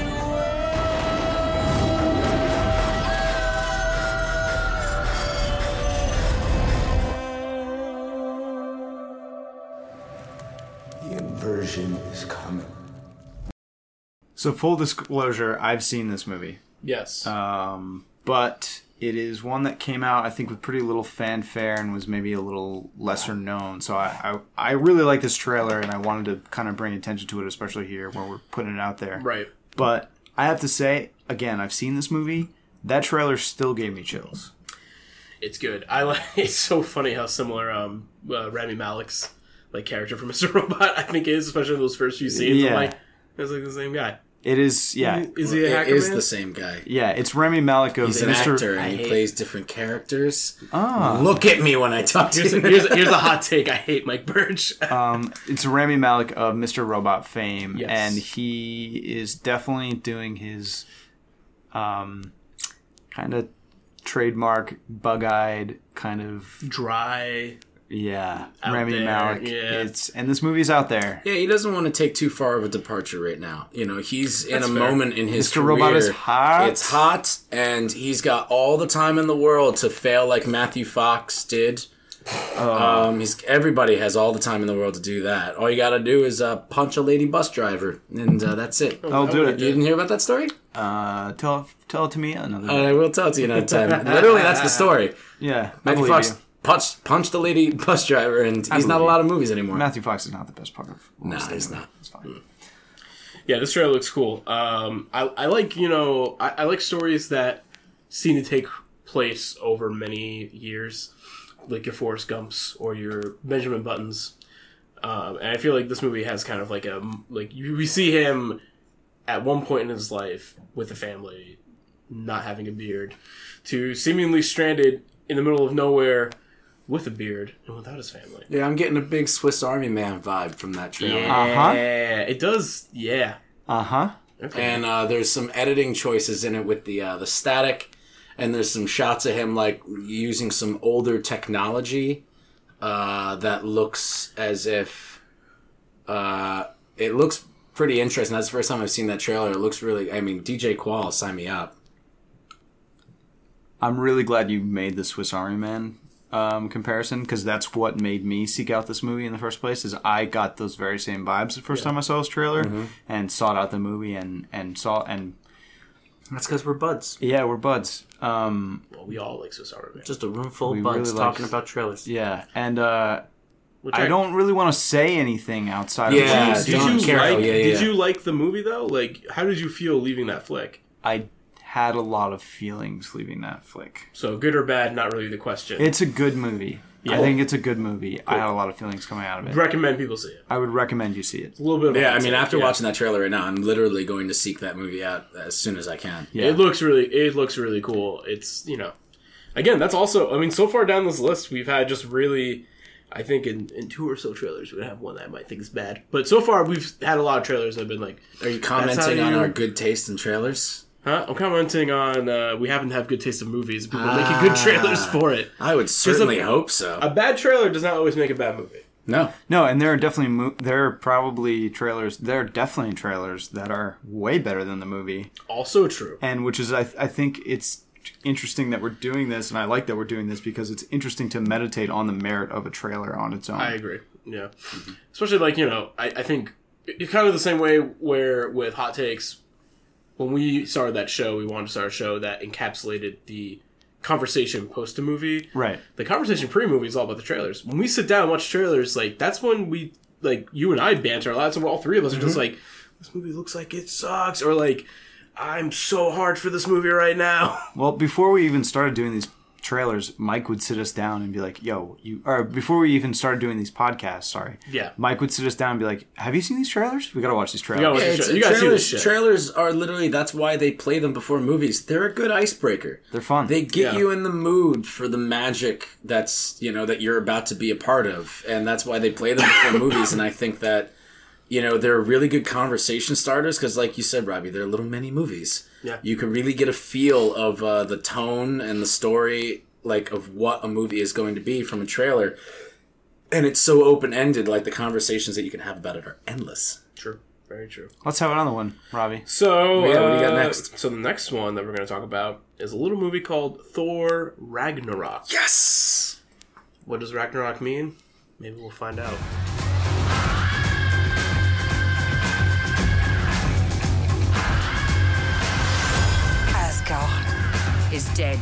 the inversion is coming. So full disclosure, I've seen this movie. Yes. Um, but... It is one that came out, I think, with pretty little fanfare and was maybe a little lesser known. So I, I, I really like this trailer, and I wanted to kind of bring attention to it, especially here where we're putting it out there. Right. But I have to say, again, I've seen this movie. That trailer still gave me chills. It's good. I like. It's so funny how similar um, uh, Rami Malek's like character from Mister Robot I think is, especially in those first few scenes. Yeah. I'm like, it's like the same guy. It is, yeah. Is he a hacker? It is the same guy. Yeah, it's Rami Malek. He's an Mister actor, and he plays different characters. Oh. Look at me when I talk to you. Here's, here's a hot take. I hate Mike Birch. um, it's Rami Malek of Mister Robot fame, yes. And he is definitely doing his um, kind of trademark, bug-eyed, kind of... dry... Yeah, out Rami Malek. Yeah. It's and this movie's out there. Yeah, he doesn't want to take too far of a departure right now. You know, he's That's in a fair. moment in his Mister career. Mister Robot is hot. It's hot, and he's got all the time in the world to fail like Matthew Fox did. Oh. Um, he's everybody has all the time in the world to do that. All you gotta do is uh, punch a lady bus driver, and uh, that's it. I'll do it. You didn't hear about that story? Uh, tell tell it to me another time. I will tell it to you another time. Literally, that's the story. Yeah, Matthew Fox. You. Punched, punched the lady bus driver, and he's not in a lot of movies anymore. Matthew Fox is not the best part of... No, nah, he's not. It's fine. Yeah, this trailer looks cool. Um, I, I like, you know, I, I like stories that seem to take place over many years, like your Forrest Gumps or your Benjamin Buttons. Um, and I feel like this movie has kind of like a... like we see him at one point in his life with a family, not having a beard, to seemingly stranded in the middle of nowhere... with a beard and without his family. Yeah, I'm getting a big Swiss Army Man vibe from that trailer. Yeah, uh-huh. It does. Yeah. Uh-huh. Okay. And uh, there's some editing choices in it with the uh, the static, and there's some shots of him like using some older technology uh, that looks as if uh, it looks pretty interesting. That's the first time I've seen that trailer. It looks really. I mean, D J Qual, sign me up. I'm really glad you made the Swiss Army Man Um, comparison, because that's what made me seek out this movie in the first place. Is I got those very same vibes the first yeah. time I saw this trailer mm-hmm. and sought out the movie and and saw and that's because we're buds. Yeah, we're buds. Um, well, we all like Swiss Army Man. Just a room full of buds really talking liked, about trailers. Yeah, and uh, I, I don't really want to say anything outside. Yeah, of the did you Carol. like? Yeah, yeah. Did you like the movie though? Like, how did you feel leaving that flick? I. Had a lot of feelings leaving that flick. So good or bad, not really the question. It's a good movie. Yeah. I think it's a good movie. Cool. I had a lot of feelings coming out of it. Recommend people see it. I would recommend you see it. It's a little bit of yeah. I mean, after yeah. watching that trailer right now, I'm literally going to seek that movie out as soon as I can. Yeah. It looks really, it looks really cool. It's you know, again, that's also. I mean, so far down this list, we've had just really. I think in, in two or so trailers, we have one that I might think is bad. But so far, we've had a lot of trailers that have been like. Are you commenting you... on our good taste in trailers? Huh? I'm commenting on uh, we happen to have good taste in movies, but we're ah, making good trailers for it. I would certainly a, hope so. A bad trailer does not always make a bad movie. No, no, and there are definitely mo- there are probably trailers. There are definitely trailers that are way better than the movie. Also true. And which is I, th- I think it's interesting that we're doing this, and I like that we're doing this because it's interesting to meditate on the merit of a trailer on its own. I agree. Yeah, mm-hmm. Especially like you know I, I think. it's kind of the same way where with Hot Takes, when we started that show, we wanted to start a show that encapsulated the conversation post a movie. Right. The conversation pre-movie is all about the trailers. When we sit down and watch trailers, like, that's when we, like, you and I banter a lot. So all three of us mm-hmm. are just like, this movie looks like it sucks. Or like, I'm so hard for this movie right now. Well, before we even started doing these trailers, Mike would sit us down and be like, yo, you, or before we even started doing these podcasts, sorry. Yeah. Mike would sit us down and be like, have you seen these trailers? We got to watch these trailers. You gotta watch these tra- you gotta trailers, see this shit. Trailers are literally, that's why they play them before movies. They're a good icebreaker. They're fun. They get yeah. you in the mood for the magic that's, you know, that you're about to be a part of. And that's why they play them before movies. And I think that, you know, they're really good conversation starters because, like you said, Robbie, they're little mini movies. Yeah. You can really get a feel of uh, the tone and the story, like, of what a movie is going to be from a trailer. And it's so open-ended, like, the conversations that you can have about it are endless. True. Very true. Let's have another one, Robbie. So, yeah, what do you got next? Uh, so the next one that we're going to talk about is a little movie called Thor Ragnarok. Yes! What does Ragnarok mean? Maybe we'll find out. Is dead.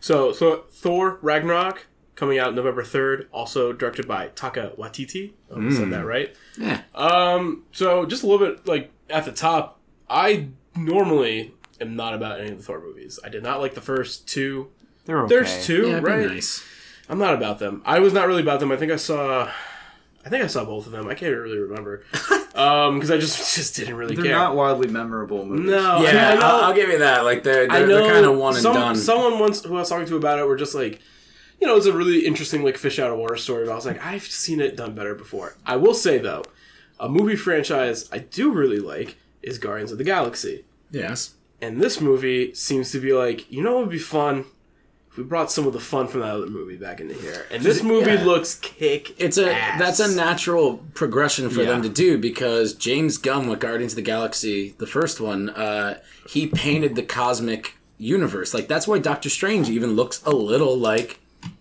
So, so Thor Ragnarok coming out November third, also directed by Taika Waititi. I mm. said that right. Yeah. Um, so just a little bit like at the top, I normally am not about any of the Thor movies. I did not like the first two. They're okay. There's two, yeah, right? Nice. I'm not about them. I was not really about them. I think I saw I think I saw both of them. I can't really remember. Um, because I just just didn't really they're care. They're not wildly memorable movies. No. Yeah, I know, I'll, I'll give you that. Like, they're, they're, they're kind of one some, and done. Someone once who I was talking to about it were just like, you know, it's a really interesting, like, fish out of water story, but I was like, I've seen it done better before. I will say, though, a movie franchise I do really like is Guardians of the Galaxy. Yes. And this movie seems to be like, you know what would be fun? We brought some of the fun from that other movie back into here. And this movie yeah. looks kick It's a ass. That's a natural progression for yeah. them to do because James Gunn with Guardians of the Galaxy, the first one, uh, he painted the cosmic universe. Like, that's why Doctor Strange even looks a little like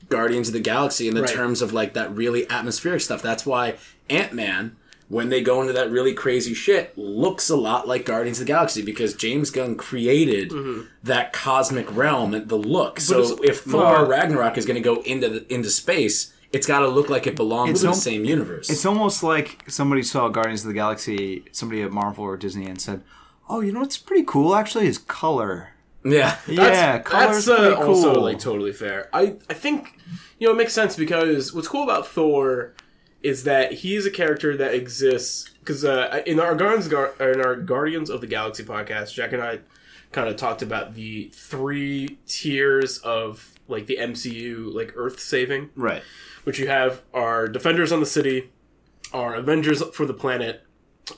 Guardians of the Galaxy in the right. terms of, like, that really atmospheric stuff. That's why Ant-Man, when they go into that really crazy shit, looks a lot like Guardians of the Galaxy because James Gunn created mm-hmm. that cosmic realm and the look. But so if Thor Ragnarok is going to go into the, into space, it's got to look like it belongs in the al- same universe. It's almost like somebody saw Guardians of the Galaxy, somebody at Marvel or Disney, and said, oh, you know what's pretty cool, actually, is color. Yeah. Yeah, color's that's, uh, pretty cool. Also, like, totally fair. I, I think, you know, it makes sense because what's cool about Thor is that he's a character that exists because uh, in our Guardians in our Guardians of the Galaxy podcast, Jack and I kind of talked about the three tiers of like the M C U, like Earth saving, right? Which you have our Defenders on the city, our Avengers for the planet,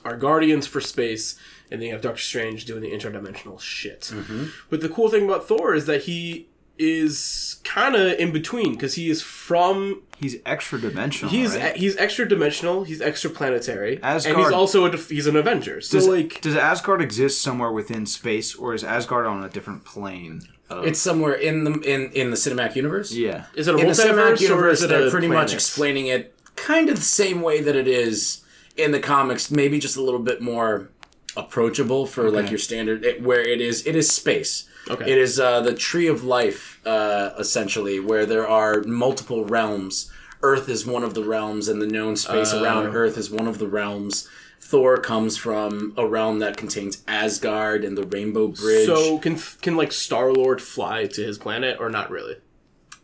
our Guardians for space, and then you have Doctor Strange doing the interdimensional shit. Mm-hmm. But the cool thing about Thor is that he is kind of in between because he is from he's extra dimensional. He's right? he's extra dimensional. He's extra planetary. Asgard, and he's also a def- he's an Avenger. So does, like, does Asgard exist somewhere within space, or is Asgard on a different plane? Of... It's somewhere in the in, in the cinematic universe. Yeah, is it a in the cinematic universe? They're pretty planet? much explaining it kind of the same way that it is in the comics, maybe just a little bit more approachable for okay. like your standard it, where it is it is space. Okay. It is uh, the Tree of Life, uh, essentially, where there are multiple realms. Earth is one of the realms, and the known space uh, around Earth is one of the realms. Thor comes from a realm that contains Asgard and the Rainbow Bridge. So can can like Star-Lord fly to his planet, or not really?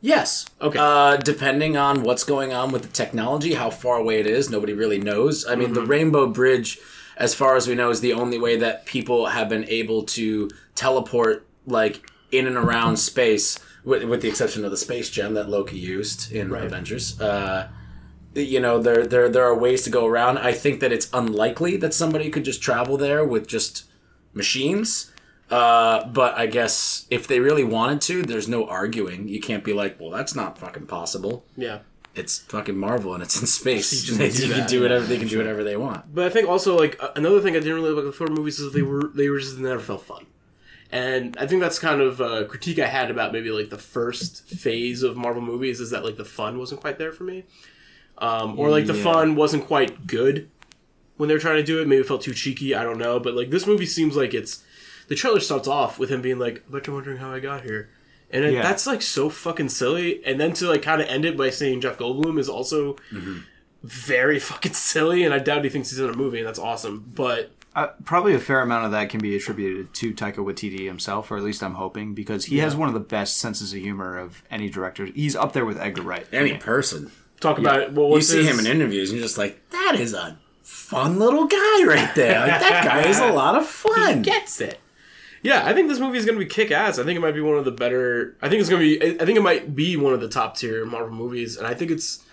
Yes. Okay. Uh, depending on what's going on with the technology, how far away it is, nobody really knows. I mean, mm-hmm. the Rainbow Bridge, as far as we know, is the only way that people have been able to teleport like in and around space, with, with the exception of the space gem that Loki used in right. Avengers. Uh, you know, there there there are ways to go around. I think that it's unlikely that somebody could just travel there with just machines. Uh, but I guess if they really wanted to, there's no arguing. You can't be like, well, that's not fucking possible. Yeah. It's fucking Marvel and it's in space. You can do, can do whatever they can do whatever they want. But I think also like another thing I didn't really like the Thor movies is they were they were just they never felt fun. And I think that's kind of a critique I had about maybe, like, the first phase of Marvel movies is that, like, the fun wasn't quite there for me. Um, or, like, the yeah. fun wasn't quite good. when they're trying to do it. Maybe it felt too cheeky. I don't know. But, like, this movie seems like it's... The trailer starts off with him being like, I bet you're wondering how I got here. And yeah. it, that's, like, so fucking silly. And then to, like, kind of end it by saying Jeff Goldblum is also mm-hmm. very fucking silly. And I doubt he thinks he's in a movie, and that's awesome. But... Uh, probably a fair amount of that can be attributed to Taika Waititi himself, or at least I'm hoping, because he yeah. has one of the best senses of humor of any director. He's up there with Edgar Wright. Any person. Talk about yeah. it. Well, you see his... him in interviews, and you're just like, that is a fun little guy right there. Like, that guy is a lot of fun. He gets it. Yeah, I think this movie is going to be kick-ass. I think it might be one of the better... I think it's going to be... I think it might be one of the top-tier Marvel movies, and I think it's...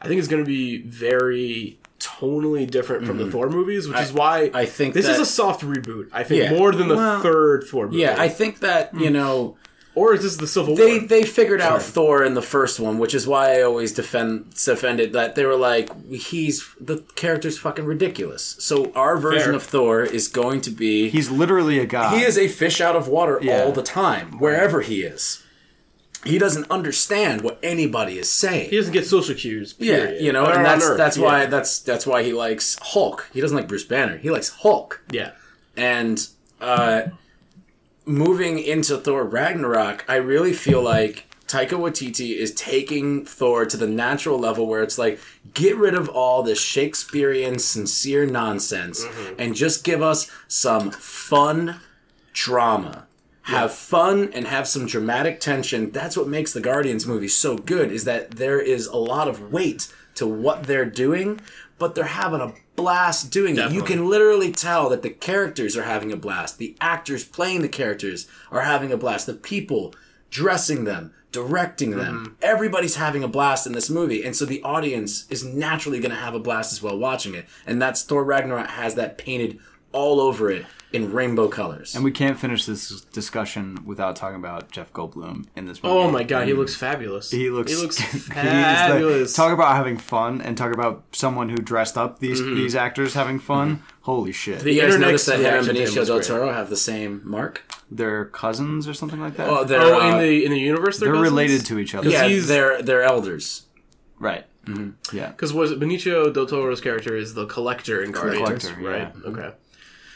I think it's going to be very... tonally different from mm-hmm. the Thor movies, which I, is why I think this that, is a soft reboot. I think yeah, more than the well, third Thor movie. Yeah, I think that, you know... Or is this the Civil they, War? They figured Sorry. out Thor in the first one, which is why I always defend defended that they were like, he's... The character's fucking ridiculous. So our version Fair. of Thor is going to be... He's literally a god. He is a fish out of water yeah. all the time, wherever he is. He doesn't understand what anybody is saying. He doesn't get social cues. Period. Yeah, you know, and that's that's yeah. why that's that's why he likes Hulk. He doesn't like Bruce Banner. He likes Hulk. Yeah. And uh, moving into Thor Ragnarok, I really feel like Taika Waititi is taking Thor to the natural level where it's like, get rid of all this Shakespearean sincere nonsense mm-hmm. and just give us some fun drama. Have fun and have some dramatic tension. That's what makes the Guardians movie so good, is that there is a lot of weight to what they're doing, but they're having a blast doing Definitely. it. You can literally tell that the characters are having a blast. The actors playing the characters are having a blast. The people dressing them, directing them. Mm-hmm. Everybody's having a blast in this movie, and so the audience is naturally going to have a blast as well watching it. And that's Thor Ragnarok has that painted all over it in rainbow colors. And we can't finish this discussion without talking about Jeff Goldblum in this movie. Oh my god, he looks fabulous. He looks, he looks fabulous. Like, talk about having fun, and talk about someone who dressed up these mm-hmm. these actors having fun. Mm-hmm. Holy shit. Did you guys notice that him and Benicio del Toro have the same mark? They're cousins or something like that? Oh, they're, oh uh, in, the, in the universe they're, they're related to each other. Yeah, he's... they're, they're elders. Right. Mm-hmm. Yeah. Because Benicio del Toro's character is the collector in Guardians, right? Yeah. Okay.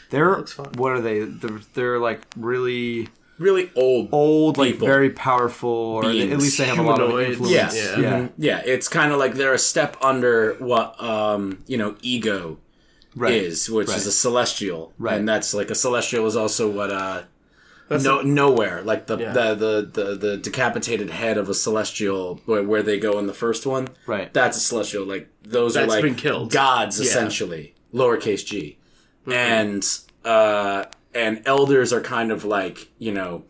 They're, what are they? They're, they're like really... Really old Old, like very powerful, or they, at least they have a lot of influence. Yeah, yeah. yeah. yeah. It's kind of like they're a step under what, um, you know, Ego right. is, which right. is a Celestial. Right. And that's like, a Celestial is also what... Uh, No, a, nowhere like the, yeah. the, the, the the decapitated head of a Celestial where, where they go in the first one. Right, that's a Celestial. Like those that's are like been killed. gods yeah. essentially, lowercase g, mm-hmm. and uh, and elders are kind of like, you know,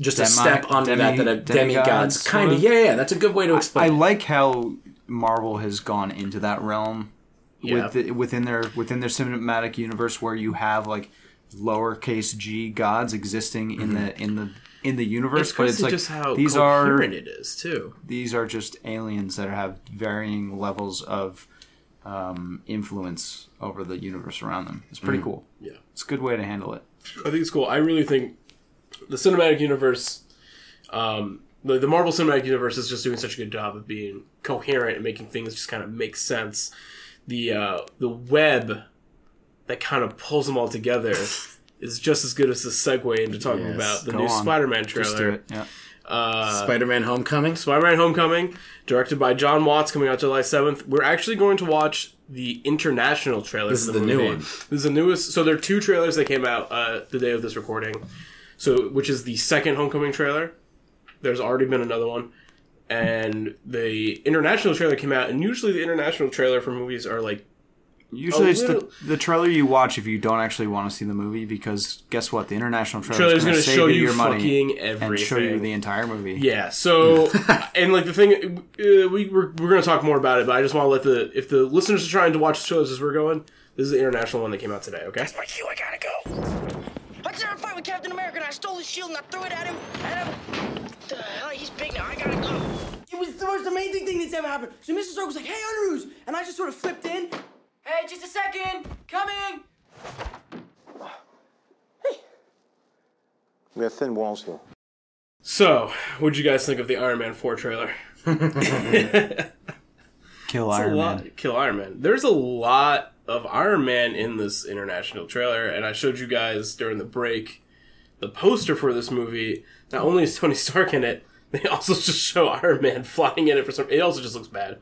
just Demi- a step under Demi- that that a demigods kind of yeah yeah. That's a good way to explain. I, I like how Marvel has gone into that realm yeah. with the, within their within their cinematic universe where you have like. Lowercase g gods existing in mm-hmm. the in the in the universe, it's but it's like just how these coherent are it is too. These are just aliens that have varying levels of um, influence over the universe around them. It's pretty mm-hmm. cool. Yeah, it's a good way to handle it. I think it's cool. I really think the cinematic universe, um, the, the Marvel Cinematic Universe, is just doing such a good job of being coherent and making things just kind of make sense. The uh, the web. That kind of pulls them all together is just as good as the segue into talking yes, about the new on. Spider-Man trailer. Yeah. Uh, Spider-Man Homecoming. Spider-Man Homecoming, directed by John Watts, coming out July seventh. We're actually going to watch the international trailer. This for the is the movie. new one. This is the newest. So there are two trailers that came out uh, the day of this recording, so which is the second Homecoming trailer. There's already been another one. And the international trailer came out, and usually the international trailer for movies are like, Usually it's the, the trailer you watch if you don't actually want to see the movie, because guess what? The international trailer is going to show you your money and show you the entire movie. Yeah. So, and like the thing, uh, we we're, we're going to talk more about it, but I just want to let the if the listeners are trying to watch the shows as we're going, this is the international one that came out today. Okay. That's my cue. I gotta go. I did a fight with Captain America, and I stole his shield and I threw it at him. At him. What the hell? He's big now. I gotta go. It was the most amazing thing that's ever happened. So Mister Stark was like, "Hey, Underoos," and I just sort of flipped in. Hey, just a second! Coming! Hey! We have thin walls here. So, what'd you guys think of the Iron Man four trailer? Kill That's Iron Man. Kill Iron Man. There's a lot of Iron Man in this international trailer, and I showed you guys during the break the poster for this movie. Not only is Tony Stark in it, they also just show Iron Man flying in it for some... It also just looks bad.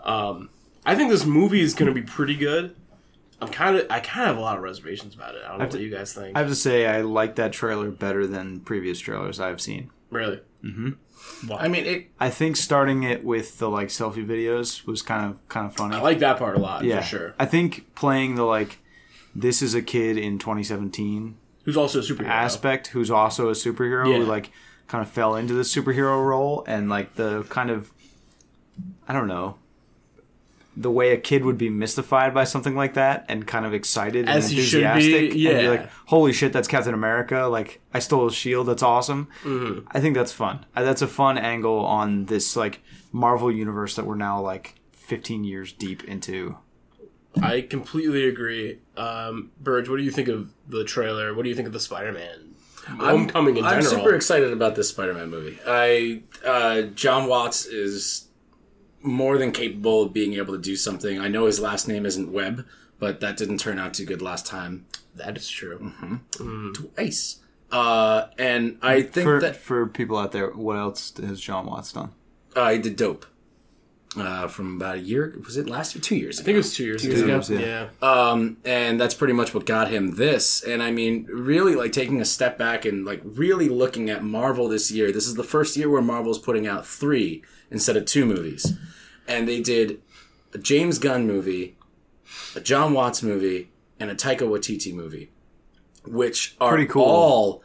Um, I think this movie is going to be pretty good. I'm kind of, I kind of have a lot of reservations about it. I don't know I what to, you guys think. I have to say, I like that trailer better than previous trailers I've seen. Really? Mm-hmm. Wow. I mean, it, I think starting it with the like selfie videos was kind of kind of funny. I like that part a lot, yeah. for sure. I think playing the like, this is a kid in twenty seventeen who's also a superhero aspect, who's also a superhero, yeah. who like kind of fell into the superhero role, and like the kind of, I don't know. the way a kid would be mystified by something like that and kind of excited As and enthusiastic be, yeah. and be like, holy shit, that's Captain America. Like, I stole his shield. That's awesome. Mm-hmm. I think that's fun. That's a fun angle on this, like, Marvel universe that we're now, like, fifteen years deep into. I completely agree. Um, Burge, what do you think of the trailer? What do you think of the Spider-Man Homecoming in general? I'm super excited about this Spider-Man movie. I uh, John Watts is... more than capable of being able to do something. I know his last name isn't Webb, but that didn't turn out too good last time. That is true. Mm-hmm. Mm. Twice. Uh, and I think for, that... For people out there, what else has John Watts done? Uh, he did Dope. Uh, from about a year... Was it last year? Two years ago. I think it was two years two ago. Years, yeah. yeah. Um, and that's pretty much what got him this. And I mean, really, like, taking a step back and, like, really looking at Marvel this year. This is the first year where Marvel's putting out three instead of two movies. And they did a James Gunn movie, a John Watts movie, and a Taika Waititi movie, which are pretty cool. all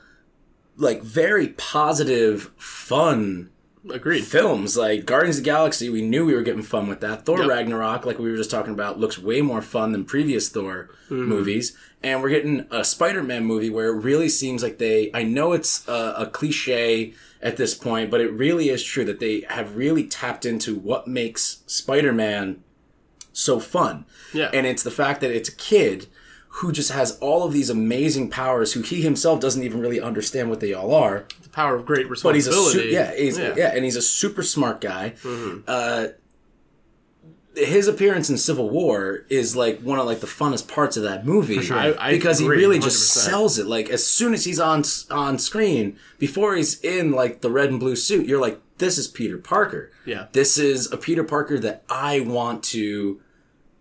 like very positive, fun Agreed. films. Like Guardians of the Galaxy, we knew we were getting fun with that. Thor yep. Ragnarok, like we were just talking about, looks way more fun than previous Thor mm-hmm. movies. And we're getting a Spider-Man movie where it really seems like they... I know it's a, a cliche at this point, but it really is true that they have really tapped into what makes Spider-Man so fun. Yeah. And it's the fact that it's a kid who just has all of these amazing powers who he himself doesn't even really understand what they all are. The power of great responsibility. But he's a su- yeah, he's, yeah. yeah, and he's a super smart guy. Mm-hmm. Uh, his appearance in Civil War is like one of like the funnest parts of that movie. For sure. I, I because agree, he really one hundred percent just sells it. Like as soon as he's on on screen, before he's in like the red and blue suit, you're like, this is Peter Parker. Yeah. This is a Peter Parker that I want to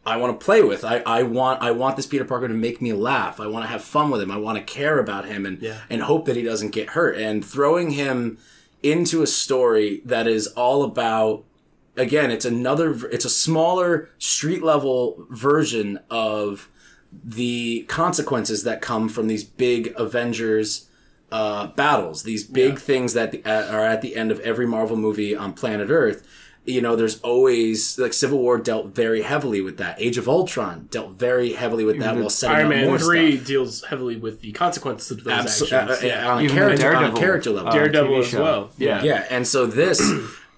I want to play with. I, I want I want this Peter Parker to make me laugh. I want to have fun with him. I want to care about him and yeah. and hope that he doesn't get hurt. And throwing him into a story that is all about, again, it's another, it's a smaller street level version of the consequences that come from these big Avengers uh, battles, these big yeah. things that the, uh, are at the end of every Marvel movie on planet Earth. You know, there's always, like, Civil War dealt very heavily with that. Age of Ultron dealt very heavily with that, even while setting Iron up Man more stuff. Iron Man three deals heavily with the consequences of those Absol- actions. Uh, yeah. on, a character, on a character level. Daredevil as well. Yeah. Yeah, and so this,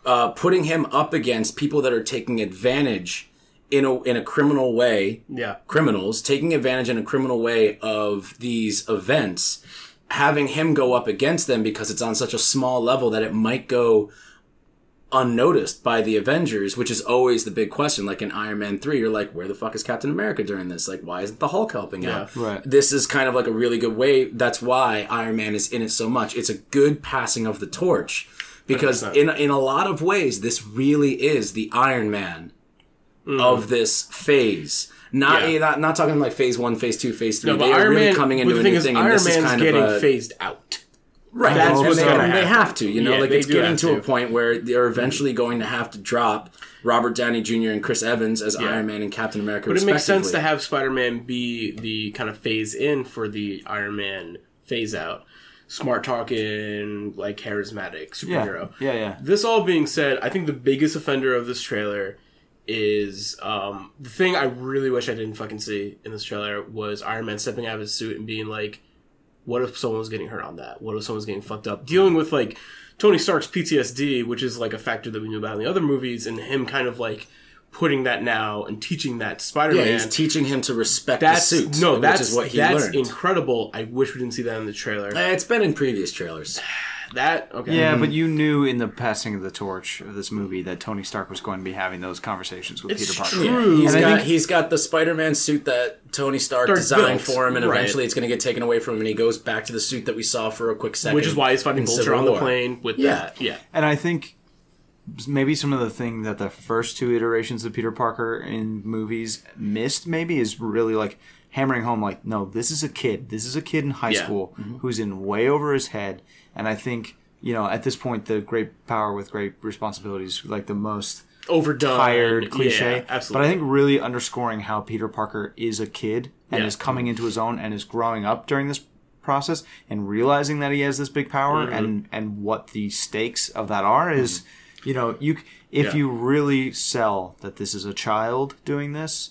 uh, putting him up against people that are taking advantage in a in a criminal way, yeah. criminals, taking advantage in a criminal way of these events, having him go up against them because it's on such a small level that it might go unnoticed by the Avengers, which is always the big question. Like in Iron Man three, you're like, where the fuck is Captain America during this? Like, why isn't the Hulk helping yeah, out? Right. This is kind of like a really good way. That's why Iron Man is in it so much. It's a good passing of the torch because in in a lot of ways, this really is the Iron Man mm. of this phase. Not, yeah. not not talking like phase one, phase two, phase three. No, they Iron are really Man, coming into a new thing. Iron and this Man's is kind getting of a, phased out. Right, that's what they, they have to, you know, yeah, like it's getting to, to a point where they're eventually going to have to drop Robert Downey Junior and Chris Evans as yeah. Iron Man and Captain America, but respectively. But it makes sense to have Spider-Man be the kind of phase in for the Iron Man phase out. Smart talking, like charismatic superhero. Yeah, yeah. yeah. This all being said, I think the biggest offender of this trailer is um, the thing I really wish I didn't fucking see in this trailer was Iron Man stepping out of his suit and being like, what if someone was getting hurt on that? What if someone's getting fucked up? Dealing with, like, Tony Stark's P T S D, which is, like, a factor that we knew about in the other movies, and him kind of, like, putting that now and teaching that to Spider-Man. Yeah, he's teaching him to respect that's, the suit, no, that's, which is what he that's learned. That's incredible. I wish we didn't see that in the trailer. It's been in previous trailers. that okay. Yeah, mm-hmm. But you knew in the passing of the torch of this movie that Tony Stark was going to be having those conversations with it's Peter Parker. True. Yeah. He's and got he's got the Spider-Man suit that Tony Stark, Stark designed built. for him, and right. eventually it's going to get taken away from him, and he goes back to the suit that we saw for a quick second, which is why he's fighting Vulture on the plane with yeah, the, yeah. And I think maybe some of the thing that the first two iterations of Peter Parker in movies missed, maybe, is really like hammering home, like, no, this is a kid. This is a kid in high yeah. school mm-hmm. who's in way over his head. And I think, you know, at this point, the great power with great responsibilities, like the most overdone, tired cliche. Yeah, absolutely. But I think really underscoring how Peter Parker is a kid and yeah. is coming into his own and is growing up during this process and realizing that he has this big power mm-hmm. and, and what the stakes of that are is, mm-hmm. you know, you if yeah. you really sell that this is a child doing this,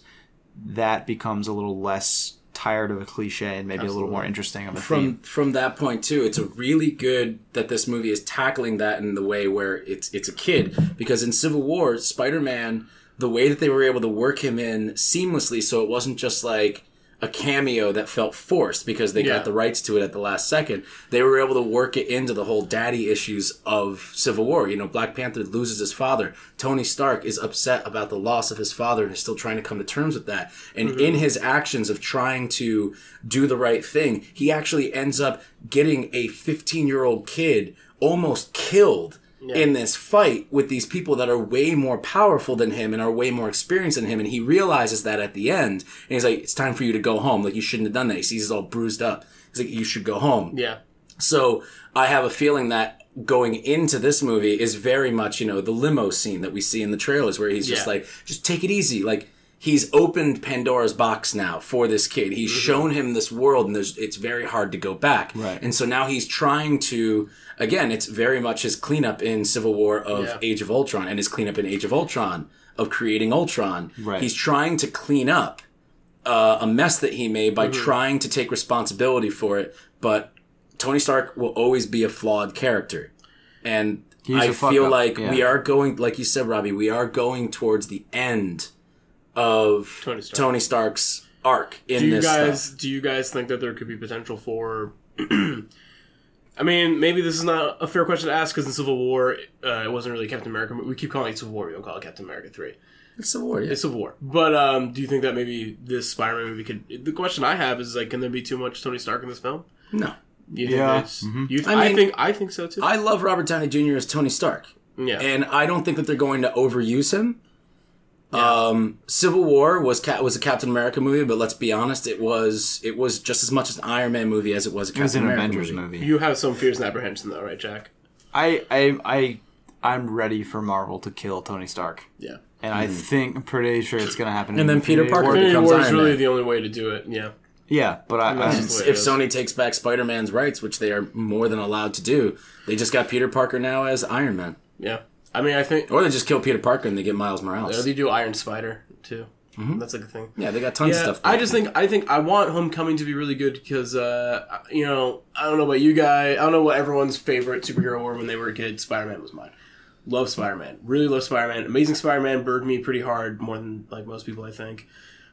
that becomes a little less tired of a cliche and maybe Absolutely. a little more interesting of a from, theme. From that point, too, it's a really good that this movie is tackling that in the way where it's it's a kid. Because in Civil War, Spider-Man, the way that they were able to work him in seamlessly, so it wasn't just like a cameo that felt forced because they yeah. got the rights to it at the last second. They were able to work it into the whole daddy issues of Civil War. You know, Black Panther loses his father. Tony Stark is upset about the loss of his father and is still trying to come to terms with that. And mm-hmm. in his actions of trying to do the right thing, he actually ends up getting a fifteen-year-old kid almost killed Yeah. in this fight with these people that are way more powerful than him and are way more experienced than him. And he realizes that at the end. And he's like, it's time for you to go home. Like, you shouldn't have done that. He sees he's all bruised up. He's like, you should go home. Yeah. So I have a feeling that going into this movie is very much, you know, the limo scene that we see in the trailers where he's yeah. just like, just take it easy. Like, he's opened Pandora's box now for this kid. He's mm-hmm. shown him this world, and there's, it's very hard to go back. Right. And so now he's trying to... Again, it's very much his cleanup in Civil War of yeah. Age of Ultron and his cleanup in Age of Ultron of creating Ultron. Right. He's trying to clean up uh, a mess that he made by mm-hmm. trying to take responsibility for it. But Tony Stark will always be a flawed character. And He's I feel up. like yeah. we are going, like you said, Robbie, we are going towards the end of Tony, Stark. Tony Stark's arc in do you this guys, stuff. Do you guys think that there could be potential for... I mean, maybe this is not a fair question to ask because in Civil War, uh, it wasn't really Captain America. We keep calling it Civil War. We don't call it Captain America three. It's Civil War, yeah. It's Civil War. But um, do you think that maybe this Spider-Man movie could... The question I have is, like, can there be too much Tony Stark in this film? No. You think yeah. Mm-hmm. You th- I, mean, I, think, I think so, too. I love Robert Downey Junior as Tony Stark. Yeah. And I don't think that they're going to overuse him. Yeah. Um, Civil War was ca- was a Captain America movie, but let's be honest, it was it was just as much an Iron Man movie as it was a Captain was an America Avengers movie. movie. You have some fears and apprehension, though, right, Jack? I I I I'm ready for Marvel to kill Tony Stark. Yeah, and mm. I think I'm pretty sure it's going to happen. And then Peter Parker becomes Iron Man. Infinity War is really the only way to do it. Yeah. Yeah, but I, I, if Sony takes back Spider-Man's rights, which they are more than allowed to do, they just got Peter Parker now as Iron Man. Yeah. I mean, I think... Or they just kill Peter Parker and they get Miles Morales. Or they do Iron Spider, too. Mm-hmm. That's like a thing. Yeah, they got tons yeah, of stuff there. I just think... I think I want Homecoming to be really good because, uh, you know, I don't know about you guys. I don't know what everyone's favorite superhero were when they were a kid. Spider-Man was mine. Love Spider-Man. Really love Spider-Man. Amazing Spider-Man burned me pretty hard, more than, like, most people, I think.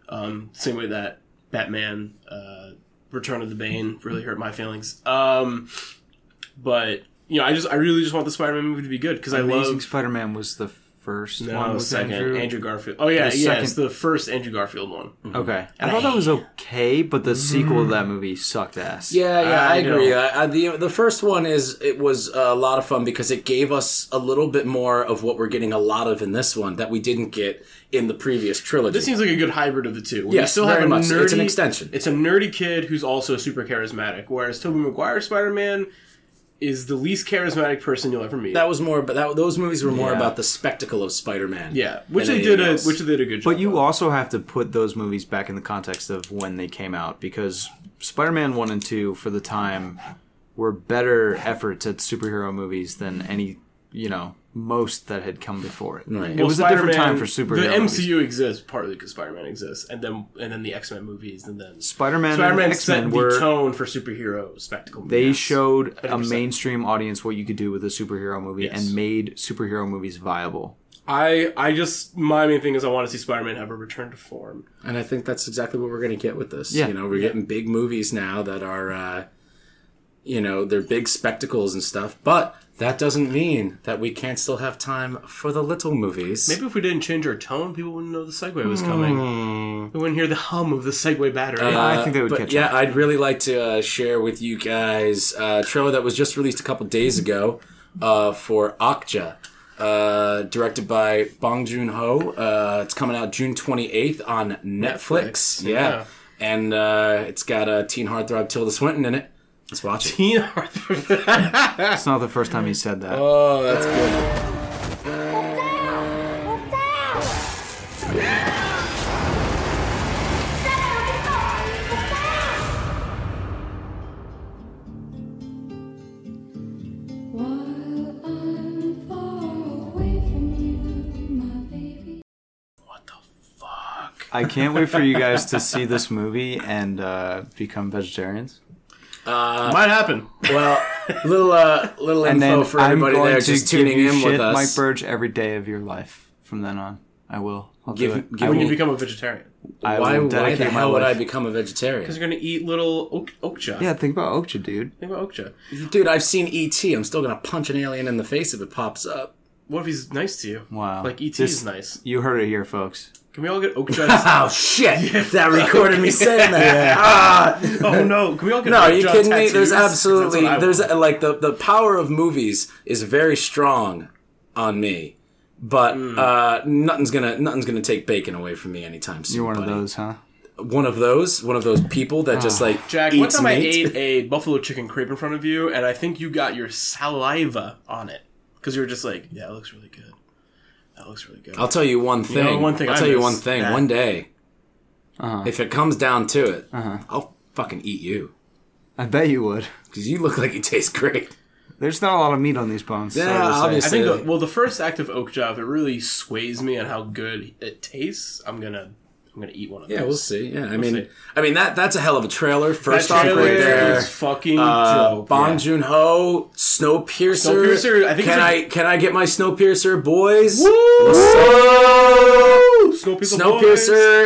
Um, same way that Batman, uh, Return of the Bane really hurt my feelings. Um, but... You know, I just I really just want the Spider-Man movie to be good because I love... Amazing Spider-Man was the first no, one. No, second. Andrew? Andrew Garfield. Oh, yeah, the yeah, second... it's the first Andrew Garfield one. Mm-hmm. Okay. I, I thought that was okay, but the mm-hmm. sequel to that movie sucked ass. Yeah, yeah, I, I agree. I, I, the, the first one is it was a lot of fun because it gave us a little bit more of what we're getting a lot of in this one that we didn't get in the previous trilogy. This seems like a good hybrid of the two. Yes, you still very have a much. Nerdy, it's an extension. It's a nerdy kid who's also super charismatic, whereas Tobey Maguire's Spider-Man... is the least charismatic person you'll ever meet. That was more, but that, those movies were more yeah. about the spectacle of Spider-Man. Yeah, which they did a, which they did a good job. But you of. also have to put those movies back in the context of when they came out because Spider-Man one and two for the time were better efforts at superhero movies than any, you know, most that had come before it. Right. It well, was Spider-Man, a different time for superhero. The M C U movies. Exists partly because Spider-Man exists, and then and then the X-Men movies, and then Spider-Man. Spider-Man and X-Men set were, the tone for superhero spectacle. Movies. They showed one hundred percent a mainstream audience what you could do with a superhero movie, yes. and made superhero movies viable. I I just my main thing is I want to see Spider-Man have a return to form, and I think that's exactly what we're going to get with this. Yeah. You know, we're yeah. getting big movies now that are. Uh, you know, they're big spectacles and stuff, but that doesn't mean that we can't still have time for the little movies. Maybe if we didn't change our tone, people wouldn't know the segue was coming. Mm. We wouldn't hear the hum of the segue battery. Uh, I think they would but catch yeah, up. Yeah, I'd really like to uh, share with you guys a trailer that was just released a couple days ago uh, for Okja, uh, directed by Bong Joon-ho. Uh, it's coming out June twenty-eighth on Netflix. Netflix. Yeah. yeah. And uh, it's got a teen heartthrob Tilda Swinton in it. Let's watch it. It's not the first time he said that. Oh, that's good. Look down! Look down! Look down! While I'm far away from you, my baby. What the fuck? I can't wait for you guys to see this movie and uh, become vegetarians. Uh, Might happen. Well, little uh, little info for everybody there just tuning in with us. Mike Burge, every day of your life from then on, I will. I'll give, do it. Give I will, when you become a vegetarian, I why, will dedicate why the hell my would life. I become a vegetarian? Because you're gonna eat little ok- okja. Yeah, think about okja, dude. Think about okja, dude. I've seen E T. I'm still gonna punch an alien in the face if it pops up. What if he's nice to you? Wow, like E T is nice. You heard it here, folks. Can we all get Okja? Oh shit! Yeah. That recorded me saying that. Yeah. Ah. Oh no! Can we all get? No, are you kidding tattoos? Me? There's absolutely there's want. Like the, the power of movies is very strong on me, but mm. uh, nothing's gonna nothing's gonna take bacon away from me anytime soon. You're one buddy. of those, huh? One of those, one of those people that oh. just like Jack. Eats one time meat? I ate a buffalo chicken crepe in front of you, and I think you got your saliva on it because you were just like, yeah, it looks really good. That looks really good. I'll tell you one thing. You know, one thing I'll I tell you one thing. That. One day, uh-huh. if it comes down to it, uh-huh. I'll fucking eat you. I bet you would. Because you look like you taste great. There's not a lot of meat on these bones. Yeah, so obviously. I think, the, well, the first act of Okja, if it really sways me on how good it tastes, I'm going to... I'm gonna eat one of those. Yeah, we'll see. Yeah, I we'll mean, see. I mean that that's a hell of a trailer. First off, right there, is fucking uh, dope. Bong yeah. Joon-ho, Snowpiercer. Snowpiercer. I think can I a... can I get my Snowpiercer, boys? Woo! Woo! Snowpiercer, Snowpiercer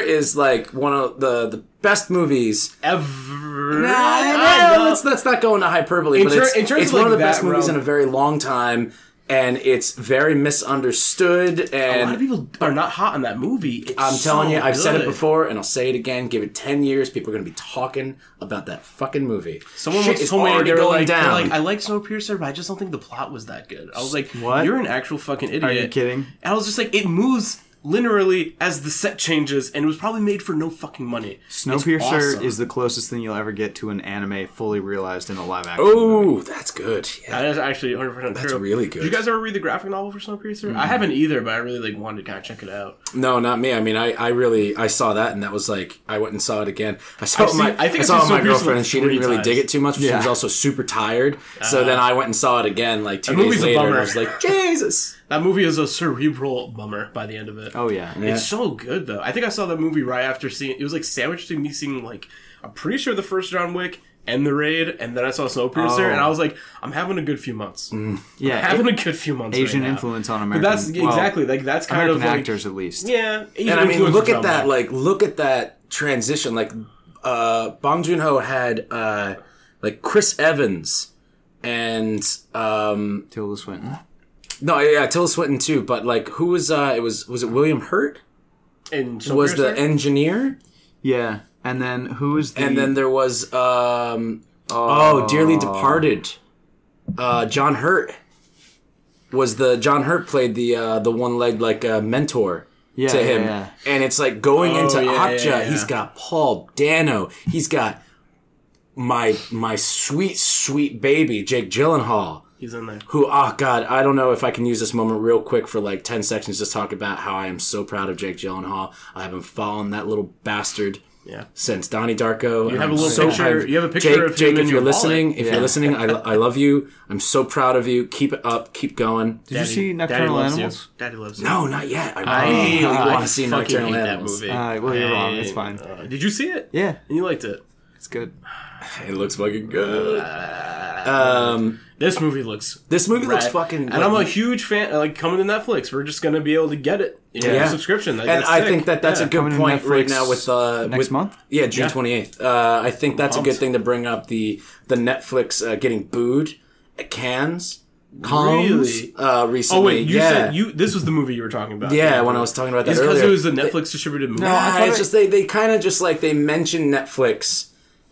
boys. Is like one of the, the best movies ever. Nah, I know. That's, that's not going to hyperbole, in but ter- it's, it's one like of the best road. movies in a very long time. And it's very misunderstood. And a lot of people are not hot on that movie. It's I'm telling so you, I've good. said it before, and I'll say it again. Give it ten years, people are going to be talking about that fucking movie. Someone was told me they're like, down. They're like, I like Snowpiercer, but I just don't think the plot was that good. I was like, what? You're an actual fucking idiot. Are you kidding? And I was just like, it moves linearly as the set changes, and it was probably made for no fucking money. Snowpiercer awesome. is the closest thing you'll ever get to an anime fully realized in a live action. Oh, that's good. Yeah. That is actually one hundred percent true. That's really good. Did you guys ever read the graphic novel for Snowpiercer? Mm-hmm. I haven't either, but I really like wanted to kind of check it out. No, not me. I mean, I, I really I saw that, and that was like, I went and saw it again. I saw I've it with my, I think I saw it with my girlfriend, and she didn't really times. dig it too much, but yeah. she was also super tired. Uh, so then I went and saw it again like two days later, and I was like, Jesus. That movie is a cerebral bummer by the end of it. Oh, yeah. yeah. It's so good, though. I think I saw that movie right after seeing... It was, like, sandwiched to me seeing, like... I'm pretty sure the first John Wick and The Raid, and then I saw Snowpiercer, oh. and I was like, I'm having a good few months. Mm. Yeah. I'm having it, a good few months Asian right influence on American... But that's... Well, exactly. Like, that's kind American of, like... actors, at least. Yeah. Asian and, I mean, look at that, like... Look at that transition. Like, uh... Bong Joon-ho had, uh... like, Chris Evans and, um... Tilda Swinton. No, yeah, Tilda Swinton too, but like, who was, uh, it was, was it William Hurt? And Snowpiercer? Was the engineer? Yeah, and then who was the... And then there was, um, oh, oh Dearly Departed. Uh, John Hurt was the, John Hurt played the, uh, the one-legged, like, uh, mentor. Yeah, to him. Yeah, yeah. And it's like, going oh, into yeah, Okja, yeah, yeah. he's got Paul Dano, he's got my, my sweet, sweet baby, Jake Gyllenhaal. He's in there. Who, oh God, I don't know if I can use this moment real quick for like ten seconds to talk about how I am so proud of Jake Gyllenhaal. I have been following that little bastard yeah. since Donnie Darko. You have a little so picture. I've, you have a picture Jake, of him Jake, in if your you're wallet. listening, if yeah. you're listening, I, I love you. I'm so proud of you. Keep it up. Keep going. Did Daddy, you see Nocturnal Daddy Animals? You. Daddy loves you. No, not yet. I, I really uh, want to see Nocturnal Animals. That movie. Uh, well, you're I, wrong. It's fine. Uh, did you see it? Yeah. And you liked it? It's good. It looks fucking good. Uh, Um, this movie looks this movie rad. looks fucking. And like, I'm a huge fan. Like coming to Netflix, we're just gonna be able to get it in yeah. a subscription. Like, and I sick. think that that's yeah. a good point Netflix right now with uh, next with, month. Yeah, June twenty yeah. eighth. Uh, I think that's Pumped. a good thing to bring up the the Netflix uh, getting booed at Cannes. Combs, really? Uh, recently. Oh wait, you yeah. said you. This was the movie you were talking about. Yeah, right? when I was talking about that it's earlier. Because it was the Netflix distributed movie. No, nah, I it's it... just they they kind of just like they mentioned Netflix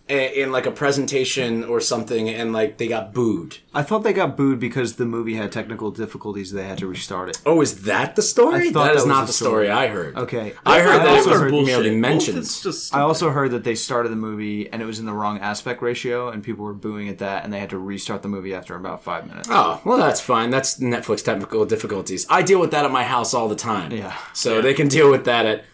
in like a presentation or something, and like they got booed. I thought they got booed because the movie had technical difficulties; they had to restart it. Oh, is that the story? That, that is not the story. story I heard. Okay, I, I heard that also heard merely mentioned. I also heard that they started the movie and it was in the wrong aspect ratio, and people were booing at that, and they had to restart the movie after about five minutes. Oh, well, that's fine. That's Netflix technical difficulties. I deal with that at my house all the time. Yeah, so yeah. they can deal with that at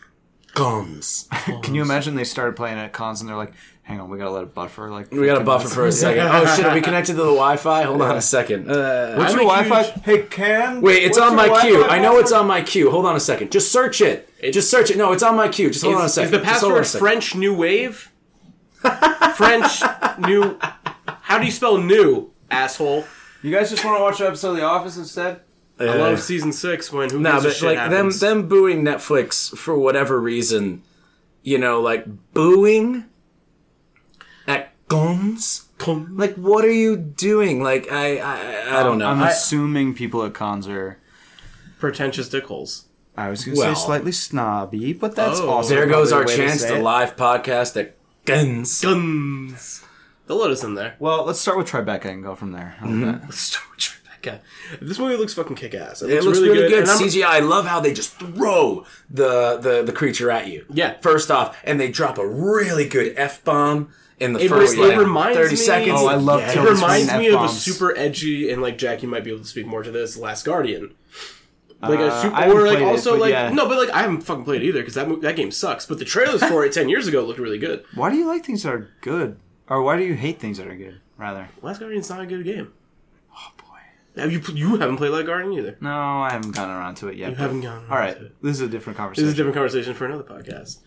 Cons. Can you imagine they started playing at cons and they're like, hang on, we gotta let it buffer. Like we gotta buffer for a second. Oh shit, are we connected to the Wi-Fi? Hold yeah. on a second. Uh, what's I'm your Wi-Fi? Huge... Hey, Cam. Wait, it's on my Wi-Fi queue. Wi-Fi? I know it's on my queue. Hold on a second. Just search it. It's... Just search it. No, it's on my queue. Just hold is, on a second. Is the password French New Wave? French New. How do you spell new, asshole? You guys just want to watch an episode of The Office instead? Uh, I love season six when who nah, gives but like happens. them them booing Netflix for whatever reason, you know, like booing. Cons? Like, what are you doing? Like, I I, I don't know. I'm I, assuming people at cons are... pretentious dickholes. I was going to well, say slightly snobby, but that's oh, awesome. There goes our chance to, to live podcast at Guns. Guns. They'll let us in there. Well, let's start with Tribeca and go from there. Mm-hmm. Let's start with Tribeca. This movie looks fucking kick-ass. It, it looks, looks really, really good. good. C G I, I love how they just throw the, the, the creature at you. Yeah. First off, and they drop a really good F-bomb. In the it first re- like, reminds thirty me, seconds. Oh, I love yeah, it reminds me F-bombs. Of a super edgy, and like Jackie might be able to speak more to this, Last Guardian. Like a super, uh, or like also it, like yeah. no, but like I haven't fucking played it either because that that game sucks. But the trailers for it ten years ago looked really good. Why do you like things that are good, or why do you hate things that are good? Rather, Last Guardian's not a good game. Oh boy, have you you haven't played Last Guardian either? No, I haven't gotten around to it yet. You haven't gotten around. All right, to it. This is a different conversation. This is a different conversation for another podcast.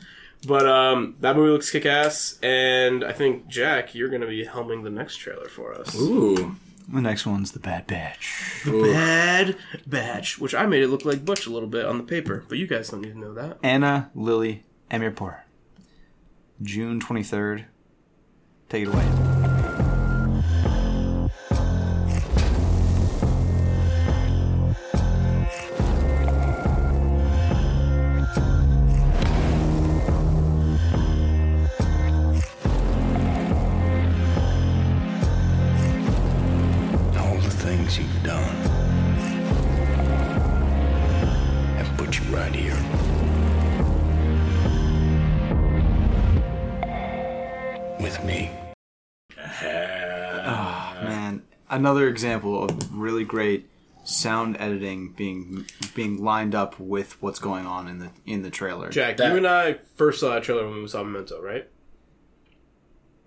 But um, that movie looks kick-ass, and I think, Jack, you're going to be helming the next trailer for us. Ooh. The next one's The Bad Batch. The Ooh. Bad Batch, which I made it look like Butch a little bit on the paper, but you guys don't need to know that. Anna Lily Amirpour. June twenty-third. Take it away. Another example of really great sound editing being being lined up with what's going on in the in the trailer. Jack, that, you and I first saw a trailer when we saw Memento, right?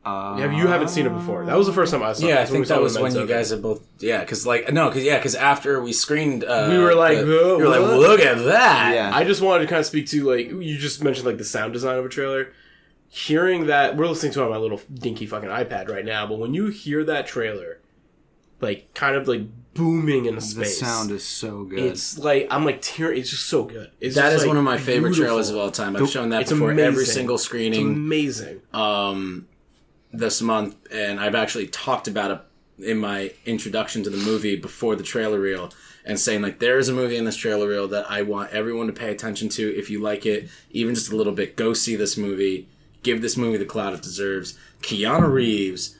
Uh, yeah, you haven't seen it before. That was the first time I saw it. Yeah, I think that was when you guys had both. Yeah, because like no, because yeah, because after we screened, uh, we were like, the, we were like, well, look at that. Yeah. I just wanted to kind of speak to like you just mentioned like the sound design of a trailer. Hearing that, we're listening to it on my little dinky fucking iPad right now, but when you hear that trailer. Like, kind of, like, booming in the space. The sound is so good. It's, like, I'm, like, tearing. It's just so good. It's that is like one of my favorite beautiful. trailers of all time. I've shown that it's before amazing. every single screening. It's amazing. Um, this month, and I've actually talked about it in my introduction to the movie before the trailer reel, and saying, like, there is a movie in this trailer reel that I want everyone to pay attention to. If you like it, even just a little bit, go see this movie. Give this movie the clout it deserves. Keanu Reeves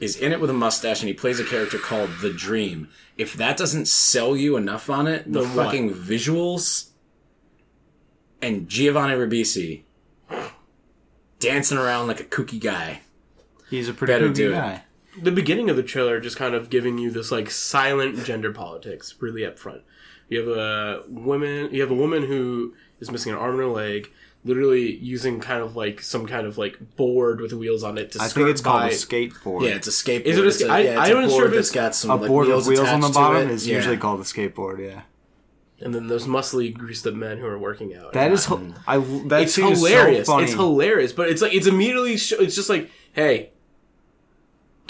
is in it with a mustache, and he plays a character called The Dream. If that doesn't sell you enough on it, the, the fucking what? visuals and Giovanni Ribisi dancing around like a kooky guy. He's a pretty Better kooky guy. It. The beginning of the trailer just kind of giving you this like silent gender politics really up front. You have a woman, you have a woman who is missing an arm and a leg, literally using kind of like some kind of like board with wheels on it to I think it's by. called a skateboard. Yeah, it's a skateboard. Is it a skateboard? Sk- I, yeah, I don't know if it's got some a like board wheels with wheels on the bottom. Is yeah. usually called a skateboard. Yeah. And then those muscly greased up men who are working out. That is, ho- I. That it's hilarious. Is so funny. It's hilarious, but it's like it's immediately. Sh- it's just like, hey,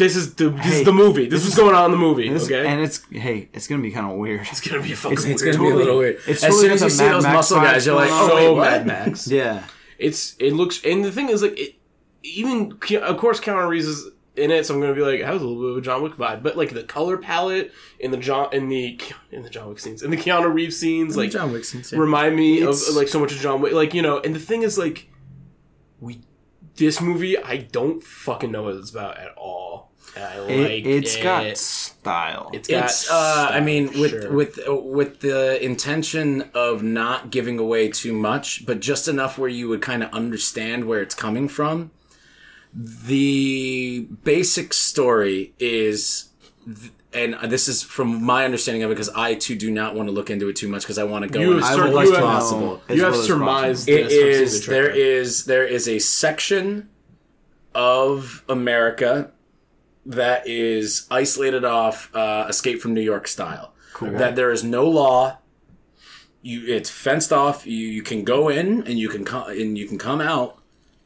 This is the this hey, is the movie. This, this is what's going on in the movie. This, okay, and it's hey, it's gonna be kind of weird. It's gonna be a fucking. It's, it's gonna totally, be a little weird. It's as soon as you see those muscle guys, you're like, oh, Mad Max. Yeah, it's it looks. And the thing is, like, it, even of course Keanu Reeves is in it, so I'm gonna be like, that was a little bit of a John Wick vibe. But like the color palette in the John in the in the John Wick scenes in the Keanu Reeves scenes, in like John Wick scenes, yeah. remind me it's, of like so much of John Wick. Like, you know, and the thing is, like, we this movie I don't fucking know what it's about at all. I like it, it's it. got style. It's got. It's, uh, style, I mean, with sure. with uh, with the intention of not giving away too much, but just enough where you would kind of understand where it's coming from. The basic story is, th- and this is from my understanding of it, because I too do not want to look into it too much because I want to go you as far as possible. You have surmised this. It is the there is there is a section of America that is isolated off, uh, Escape from New York style. Cool. That there is no law. You, it's fenced off. You, you can go in and you can come and you can come out.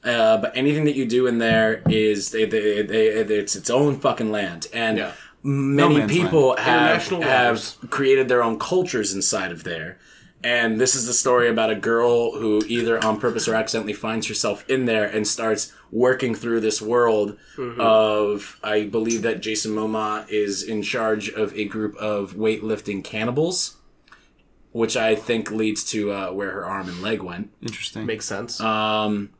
Uh, but anything that you do in there is they, they, they, it's its own fucking land. And yeah. many no people have have created their own cultures inside of there. And this is the story about a girl who either on purpose or accidentally finds herself in there and starts working through this world mm-hmm. of, I believe that Jason Momoa is in charge of a group of weightlifting cannibals, which I think leads to uh, where her arm and leg went. Interesting. Makes sense. Um,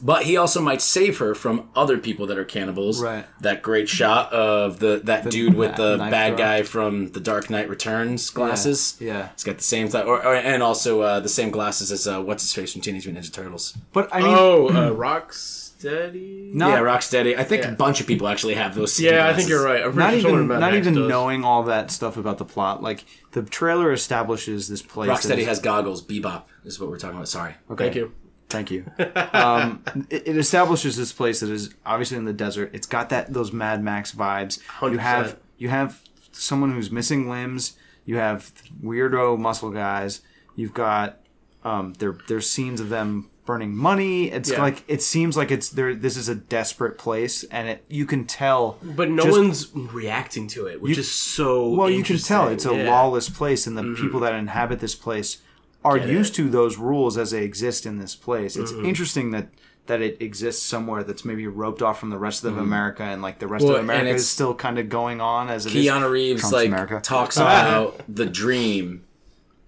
but he also might save her from other people that are cannibals. Right. That great shot of the that the, dude with the bad throw. guy from The Dark Knight Returns glasses. Yeah, yeah. It's got the same th- or, or and also uh, the same glasses as uh, what's his face from Teenage Mutant Ninja Turtles. But I mean, oh, uh, Rocksteady. Not, yeah, Rocksteady. I think yeah. a bunch of people actually have those. Yeah, glasses. I think you're right. I'm not sure even not even does. knowing all that stuff about the plot. Like the trailer establishes this place. Rocksteady has goggles. Bebop is what we're talking about. Sorry. Okay. Thank you. Thank you. Um, it, it establishes this place that is obviously in the desert. It's got that those Mad Max vibes. one hundred percent. You have you have someone who's missing limbs. You have weirdo muscle guys. You've got um, there there's scenes of them burning money. It's yeah. like it seems like it's there. This is a desperate place, and it you can tell. But no just, one's reacting to it, which you, is so well. You can tell it's a yeah. lawless place, and the mm-hmm. people that inhabit this place are Get used it. to those rules as they exist in this place. It's mm-hmm. interesting that, that it exists somewhere that's maybe roped off from the rest of mm-hmm. America, and like the rest well, of America is still kind of going on as it Keanu is. Keanu Reeves Trump's like America. talks about the dream,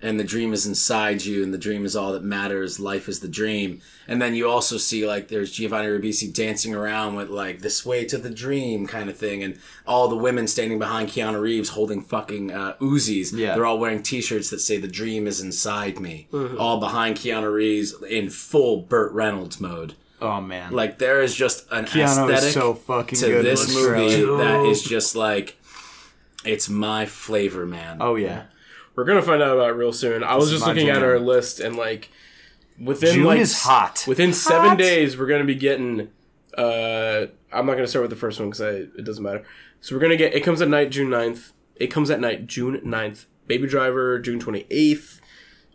and the dream is inside you, and the dream is all that matters. Life is the dream. And then you also see like there's Giovanni Ribisi dancing around with like this way to the dream kind of thing, and all the women standing behind Keanu Reeves holding fucking uh, Uzis. Yeah. They're all wearing T-shirts that say the dream is inside me. Mm-hmm. All behind Keanu Reeves in full Burt Reynolds mode. Oh man! Like there is just an Keanu aesthetic is so fucking to good this movie true. that is just like it's my flavor, man. Oh yeah. We're going to find out about it real soon. I was just looking June. at our list, and like within June like, is hot. Within hot. seven days, we're going to be getting. Uh, I'm not going to start with the first one because it doesn't matter. So we're going to get. It comes at night, June ninth. It comes at night, June ninth. Baby Driver, June twenty-eighth.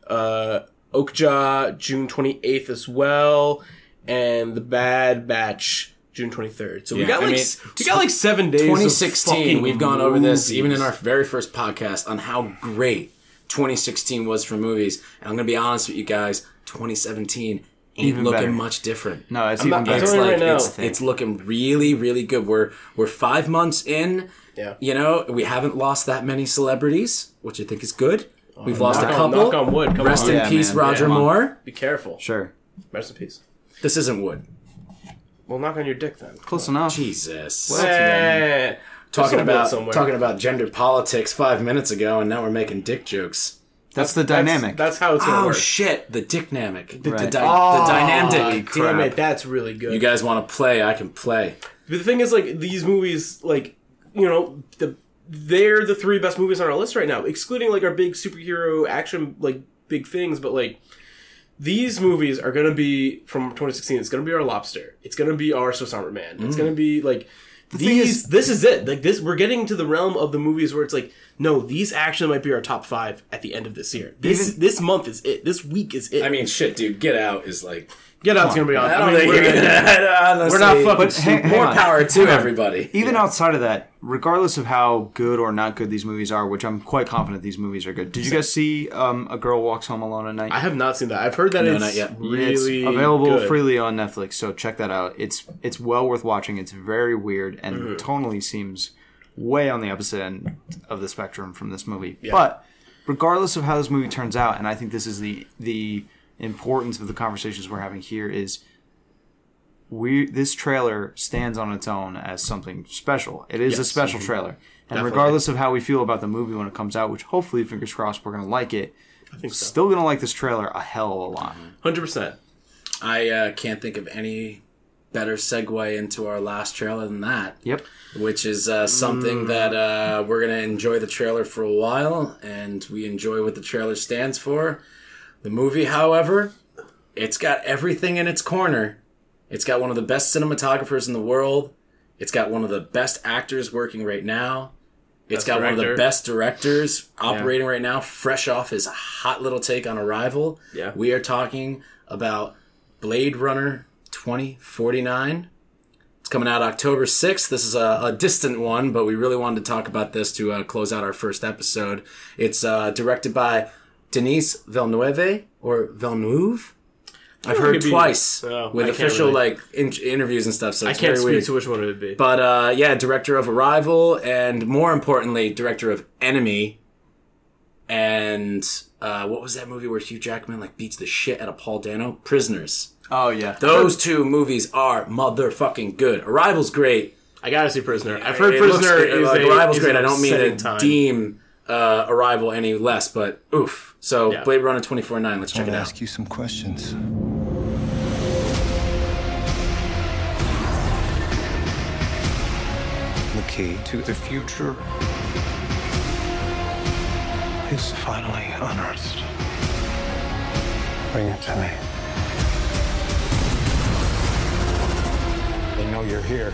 Uh, Oakja, June twenty-eighth as well. And The Bad Batch, June twenty-third. So yeah, we got like I mean, we got like seven days. twenty sixteen. Of we've gone over movies. this even in our very first podcast on how great twenty sixteen was for movies. And I'm gonna be honest with you guys, twenty seventeen ain't even looking better. much different. No, it's I'm even not, better. It's, like, right now, it's, it's looking really, really good. We're we're five months in. Yeah. You know, we haven't lost that many celebrities, which I think is good. Oh, we've lost a couple. On, knock on wood. Come Rest on. in yeah, peace, man. Roger yeah, Moore. Be careful. Sure. Rest in peace. This isn't wood. Well, knock on your dick then. Close oh, enough. Jesus. What hey, talking about talking about gender politics five minutes ago, and now we're making dick jokes. That's, that's the dynamic. That's, that's how it's going to oh, work. Oh shit, the dick-namic. The, right. the, di- oh, the dynamic. Damn it, that's really good. You guys want to play? I can play. But the thing is, like these movies, like you know, the they're the three best movies on our list right now, excluding like our big superhero action, like big things, but like. These movies are going to be, from twenty sixteen, it's going to be our Lobster. It's going to be our So Somber Man. It's mm. going to be, like, the these, is, this is it. Like, this, we're getting to the realm of the movies where it's like, no, these actually might be our top five at the end of this year. This, even, this month is it. This week is it. I mean, shit, dude, Get Out is, like, Get Out's going to be on. I don't I mean, think we're, gonna, honestly, we're not fucking hang, hang More on. power to hang everybody. Even yeah. outside of that, regardless of how good or not good these movies are, which I'm quite confident these movies are good. Did you guys see um, A Girl Walks Home Alone at Night? I have not seen that. I've heard that no, it's not yet. really It's available good. freely on Netflix, so check that out. It's it's well worth watching. It's very weird and mm-hmm. totally seems way on the opposite end of the spectrum from this movie. Yeah. But regardless of how this movie turns out, and I think this is the the... importance of the conversations we're having here is we this trailer stands on its own as something special. It is yes, a special trailer. And definitely. regardless of how we feel about the movie when it comes out, which hopefully, fingers crossed, we're going to like it, I think so. Still going to like this trailer a hell of a lot. one hundred percent I uh, can't think of any better segue into our last trailer than that. Yep. Which is uh, something mm. that uh, we're going to enjoy the trailer for a while, and we enjoy what the trailer stands for. The movie, however, it's got everything in its corner. It's got one of the best cinematographers in the world. It's got one of the best actors working right now. It's best got director. one of the best directors operating yeah. right now, fresh off his hot little take on Arrival. Yeah. We are talking about Blade Runner twenty forty-nine. It's coming out October sixth. This is a, a distant one, but we really wanted to talk about this to uh, close out our first episode. It's uh, directed by Denis Villeneuve or Villeneuve. I've heard twice be, oh, with I official really. like in- interviews and stuff. So it's I can't speak to which one it would be. But uh, yeah, director of Arrival and more importantly, director of Enemy. And uh, what was that movie where Hugh Jackman like beats the shit out of Paul Dano? Prisoners. Oh yeah, those two movies are motherfucking good. Arrival's great. I gotta see Prisoner. I've heard it Prisoner looks, is like, a, Arrival's is great. I don't mean to time. deem uh, Arrival any less, but oof. So, yeah. Blade Runner twenty forty-nine, let's check it out. I want to ask you some questions. The key to the future is finally unearthed. Bring it to me. They know you're here.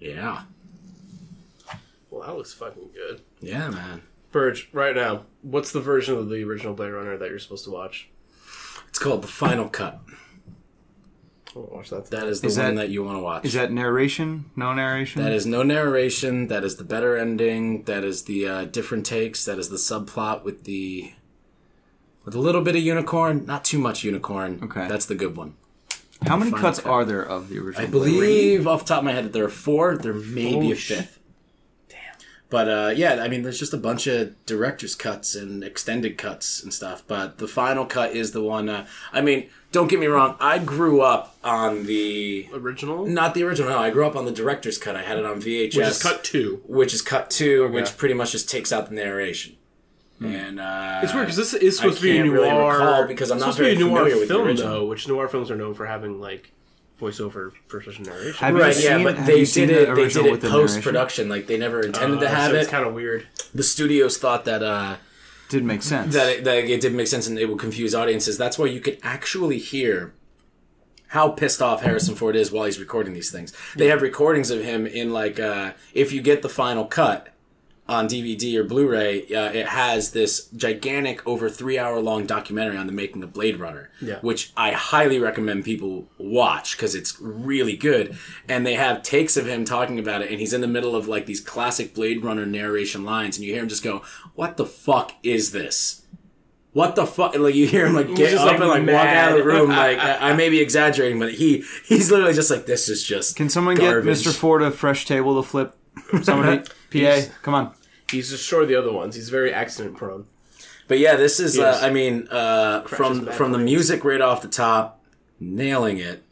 Yeah. Well, that looks fucking good. Yeah, man. Burge, right now, what's the version of the original Blade Runner that you're supposed to watch? It's called The Final Cut. I want to watch that. That is the is one that, that you want to watch. Is that narration? No narration? That is no narration. That is the better ending. That is the uh, different takes. That is the subplot with the with a little bit of unicorn. Not too much unicorn. Okay. That's the good one. How many cuts cut. are there of the original? I believe off the top of my head that there are four. There may oh, be a fifth. But, uh, yeah, I mean, there's just a bunch of director's cuts and extended cuts and stuff. But the final cut is the one... Uh, I mean, don't get me wrong. I grew up on the... Original? Not the original. No, I grew up on the director's cut. I had it on V H S. Which is cut two. Which is cut two, okay. Which pretty much just takes out the narration. Mm. And uh, it's weird because this is supposed to be a noir... I can't really recall because I'm not very familiar with the original. It's supposed to be a noir film, though, which noir films are known for having, like... voiceover for such a narration. Have right, seen, yeah, but they did, it, the they did it post-production. Like, they never intended uh, to have so it. It's kind of weird. The studios thought that... Uh, didn't make sense. That it, that it didn't make sense and it would confuse audiences. That's why you could actually hear how pissed off Harrison Ford is while he's recording these things. They have recordings of him in, like... Uh, if you get the final cut on D V D or Blu-ray, uh, it has this gigantic, over three-hour-long documentary on the making of Blade Runner, yeah. which I highly recommend people watch because it's really good. And they have takes of him talking about it, and he's in the middle of like these classic Blade Runner narration lines, and you hear him just go, "What the fuck is this? What the fuck?" Like you hear him like get up like, and like mad. walk out of the room. Like I, I may be exaggerating, but he he's literally just like, "This is just can someone garbage. get Mister Ford a fresh table to flip?" Somebody, P A, come on. He's just short of the other ones. He's very accident prone. But yeah, this is, uh, I mean, uh, from from the music right off the top, nailing it.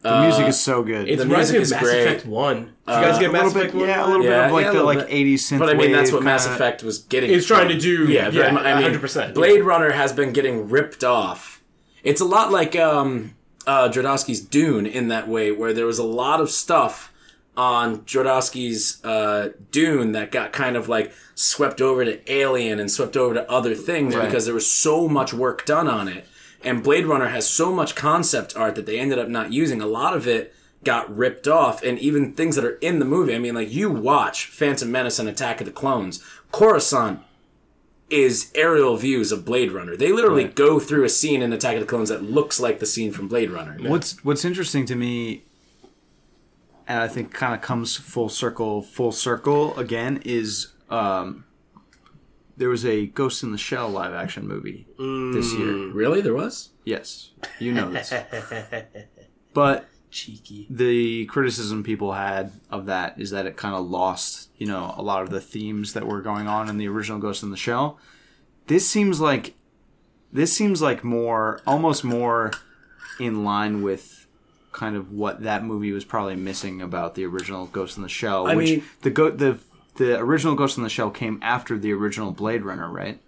The music uh, is so good. It reminds me of Mass great. Effect one. Did you guys uh, get Mass Effect one? Yeah, a little yeah, bit of like yeah, the like eighties synth. But I mean, that's what kinda... Mass Effect was getting. It's trying to do. Yeah, yeah, yeah I mean, one hundred percent. Blade Runner has been getting ripped off. It's a lot like um, uh, Jodorowsky's Dune in that way, where there was a lot of stuff on Jodorowsky's uh, Dune that got kind of like swept over to Alien and swept over to other things right. because there was so much work done on it. And Blade Runner has so much concept art that they ended up not using. A lot of it got ripped off, and even things that are in the movie. I mean, like you watch Phantom Menace and Attack of the Clones, Coruscant, is aerial views of Blade Runner. They literally right. go through a scene in Attack of the Clones that looks like the scene from Blade Runner. Yeah. What's What's interesting to me, and I think kind of comes full circle, full circle again, is um, there was a Ghost in the Shell live action movie mm. this year. Really? There was? Yes. You know this. But cheeky. The criticism people had of that is that it kind of lost, you know, a lot of the themes that were going on in the original Ghost in the Shell. This seems like, this seems like more, almost more in line with kind of what that movie was probably missing about the original Ghost in the Shell. I which mean, the go- the the original Ghost in the Shell came after the original Blade Runner, right?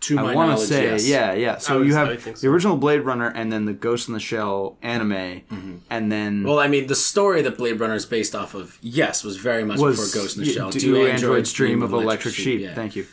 To my I want to say, yes. yeah, yeah. So would, you have so. the original Blade Runner and then the Ghost in the Shell anime, mm-hmm. and then... Well, I mean, the story that Blade Runner is based off of, yes, was very much was, before Ghost in the Shell. Do, do androids, androids dream of electric sheep? Yeah. Thank you.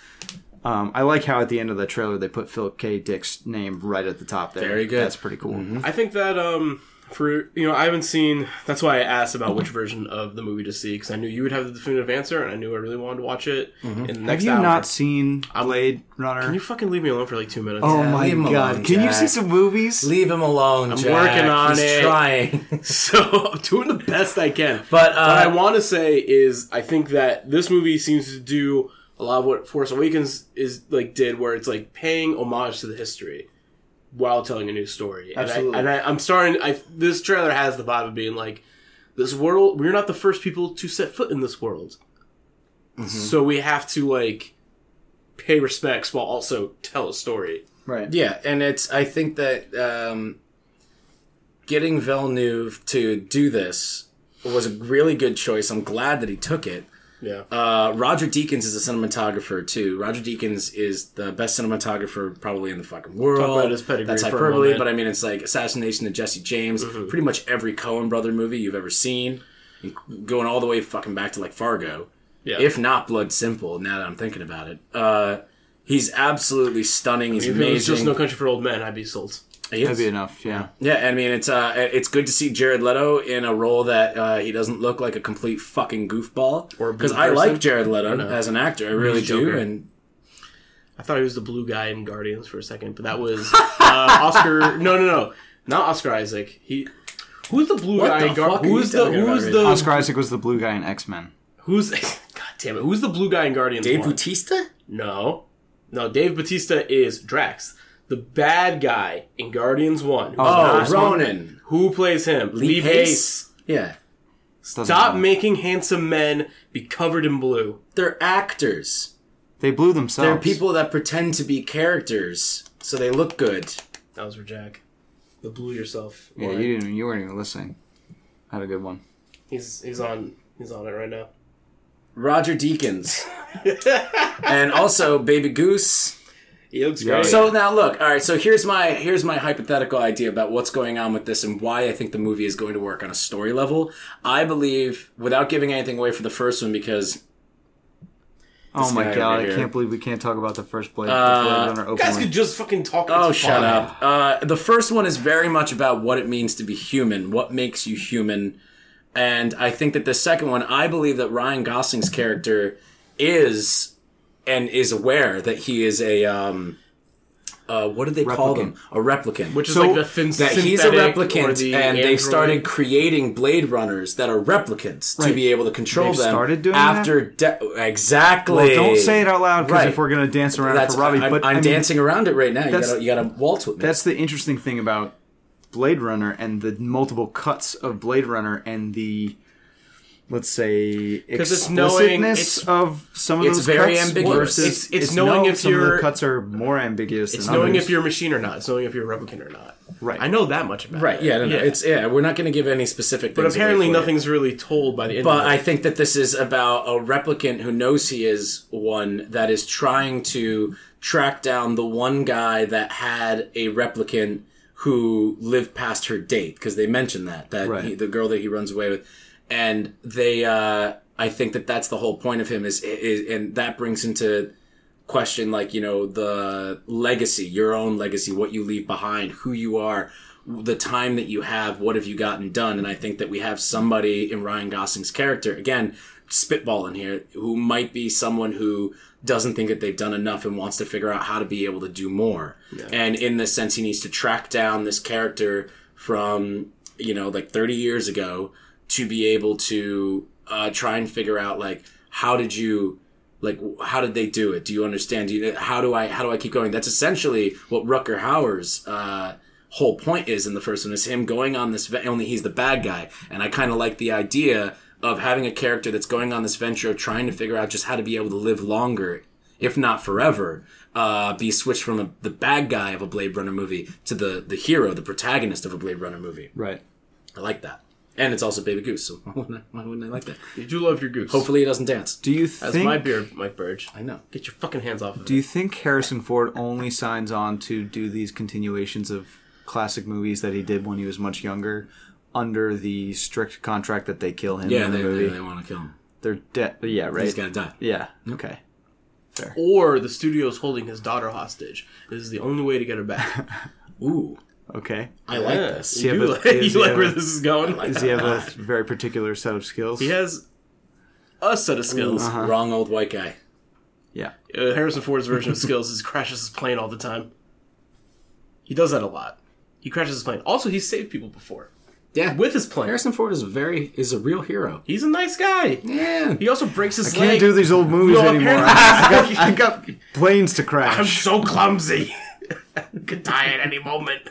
Um, I like how at the end of the trailer they put Philip K. Dick's name right at the top there. Very good. That's pretty cool. Mm-hmm. I think that... Um, For, you know, I haven't seen... That's why I asked about which version of the movie to see, because I knew you would have the definitive answer, and I knew I really wanted to watch it mm-hmm. in the next hour. Have you hour. not seen Blade Runner? Can you fucking leave me alone for like two minutes? Oh, yeah, my God. Alone, Can Jack. you see some movies? Leave him alone, I'm Jack. working on He's it. trying. So, I'm doing the best I can. But uh, what I want to say is, I think that this movie seems to do a lot of what Force Awakens is like did, where it's like paying homage to the history while telling a new story. Absolutely. And, I, and I, I'm starting... I, this trailer has the vibe of being like, this world... We're not the first people to set foot in this world. Mm-hmm. So we have to, like, pay respects while also tell a story. Right. Yeah, and it's... I think that um, getting Villeneuve to do this was a really good choice. I'm glad that he took it. Yeah. Uh, Roger Deakins is a cinematographer, too. Roger Deakins is the best cinematographer probably in the fucking world. Talk about his pedigree. That's hyperbole, but I mean, it's like Assassination of Jesse James. Mm-hmm. Pretty much every Coen brother movie you've ever seen. Going all the way fucking back to, like, Fargo. Yeah. If not Blood Simple, now that I'm thinking about it. Uh, he's absolutely stunning. He's I mean, amazing. If it was just No Country for Old Men, I'd be sold. That'd be enough, yeah. Yeah, I mean, it's uh, it's good to see Jared Leto in a role that uh, he doesn't look like a complete fucking goofball. Because I like Jared Leto as an actor, I really do. And I thought he was the blue guy in Guardians for a second, but that was uh, Oscar. No, no, no, not Oscar Isaac. He who's the blue what guy? The in Guardians? Who's the who's the Oscar Isaac was the blue guy in X-Men. Who's God damn it? Who's the blue guy in Guardians? Dave Bautista? No, no, Dave Bautista is Drax. The bad guy in Guardians one. Oh, Ronan. Who plays him? Lee Pace. Yeah. Stop making handsome men be covered in blue. They're actors. They blew themselves. They're people that pretend to be characters, so they look good. That was for Jack. You blew yourself. Yeah, right. you didn't. You weren't even listening. I had a good one. He's he's on he's on it right now. Roger Deakins, and also Baby Goose. He looks great. So now look, all right, so here's my here's my hypothetical idea about what's going on with this and why I think the movie is going to work on a story level. I believe, without giving anything away for the first one, because... Oh my God, I can't believe we can't talk about the first Blade Runner open. You guys could just fucking talk about it. Oh, shut up. Uh, the first one is very much about what it means to be human, what makes you human. And I think that the second one, I believe that Ryan Gosling's character is... and is aware that he is a, um, uh, what do they replicant. call them? A replicant. Which is so like the fin- that he's a replicant, the and android. They've started creating Blade Runners that are replicants right. to be able to control they've them. Started doing after that? De- exactly. Well, don't say it out loud because right. if we're going to dance around that's, it for Robbie, I'm, but I'm I mean, dancing around it right now. You got to waltz with me. That's the interesting thing about Blade Runner and the multiple cuts of Blade Runner and the. Let's say explicitness it's, of some of it's those very cuts ambiguous. Versus it's, it's, it's knowing no, if some of the cuts are more ambiguous. It's than knowing others. If you're a machine or not. It's knowing if you're a replicant or not. Right. I know that much about right. it. Right. Yeah. No, no. Yeah. It's yeah. We're not going to give any specific. But things apparently, nothing's you. really told by the end. But of it. I think that this is about a replicant who knows he is one that is trying to track down the one guy that had a replicant who lived past her date because they mentioned that that right. he, the girl that he runs away with. And they, uh, I think that that's the whole point of him is, is, and that brings into question, like, you know, the legacy, your own legacy, what you leave behind, who you are, the time that you have, what have you gotten done? And I think that we have somebody in Ryan Gosling's character, again, spitballing here, who might be someone who doesn't think that they've done enough and wants to figure out how to be able to do more. Yeah. And in this sense, he needs to track down this character from, you know, like thirty years ago to be able to uh, try and figure out, like, how did you... Like, how did they do it? Do you understand? Do you, how do I how do I keep going? That's essentially what Rutger Hauer's uh, whole point is in the first one, is him going on this, only he's the bad guy. And I kind of like the idea of having a character that's going on this venture of trying to figure out just how to be able to live longer, if not forever, uh, be switched from a, the bad guy of a Blade Runner movie to the, the hero, the protagonist of a Blade Runner movie. Right. I like that. And it's also Baby Goose, so why wouldn't I, why wouldn't I like that? You do love your goose. Hopefully it doesn't dance. Do you think... That's my beard, Mike Burge. I know. Get your fucking hands off of it. Do you think Harrison Ford only signs on to do these continuations of classic movies that he did when he was much younger under the strict contract that they kill him yeah, in the they, movie? Yeah, they, they want to kill him. They're dead. Yeah, right? He's got to die. Yeah. Okay. Fair. Or the studio's holding his daughter hostage. This is the only way to get her back. Ooh. Okay. I like yeah. this. You, a, like, you like where a, this is going? Like, does he have a very particular set of skills? He has a set of skills. Uh-huh. Wrong old white guy. Yeah. Uh, Harrison Ford's version of skills is crashes his plane all the time. He does that a lot. He crashes his plane. Also, he's saved people before. Yeah. With his plane. Harrison Ford is a very is a real hero. He's a nice guy. Yeah. He also breaks his I leg. I can't do these old movies no, anymore. I, got, I got planes to crash. I'm so clumsy. Could die at any moment.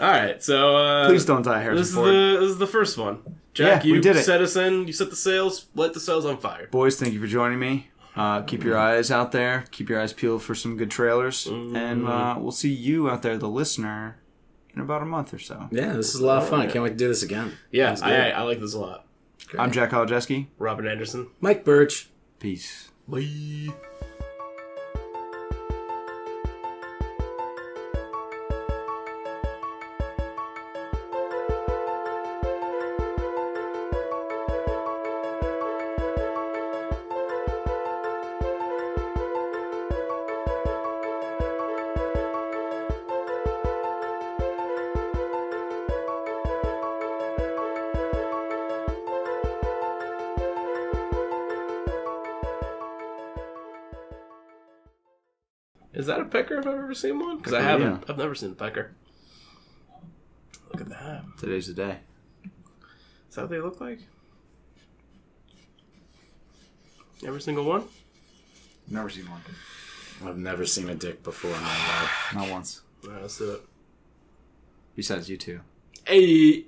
All right, so uh, please don't die, Harrison this Ford. Is the, this is the first one. Jack, yeah, you did set us in. You set the sails. Let the sails on fire. Boys, thank you for joining me. Uh, keep your eyes out there. Keep your eyes peeled for some good trailers, mm. and uh, we'll see you out there, the listener, in about a month or so. Yeah, this is a lot of fun. I can't wait to do this again. Yeah, I, I like this a lot. Great. I'm Jack Holojeski. Robin Anderson. Mike Burge. Peace. Bye. Is that a pecker if I've ever seen one? Because I haven't. Yeah. I've never seen a pecker. Look at that. Today's the day. Is that what they look like? Every single one? Never seen one. I've never seen a dick before in my life. Not once. All right, let's do it. Besides you two. Hey!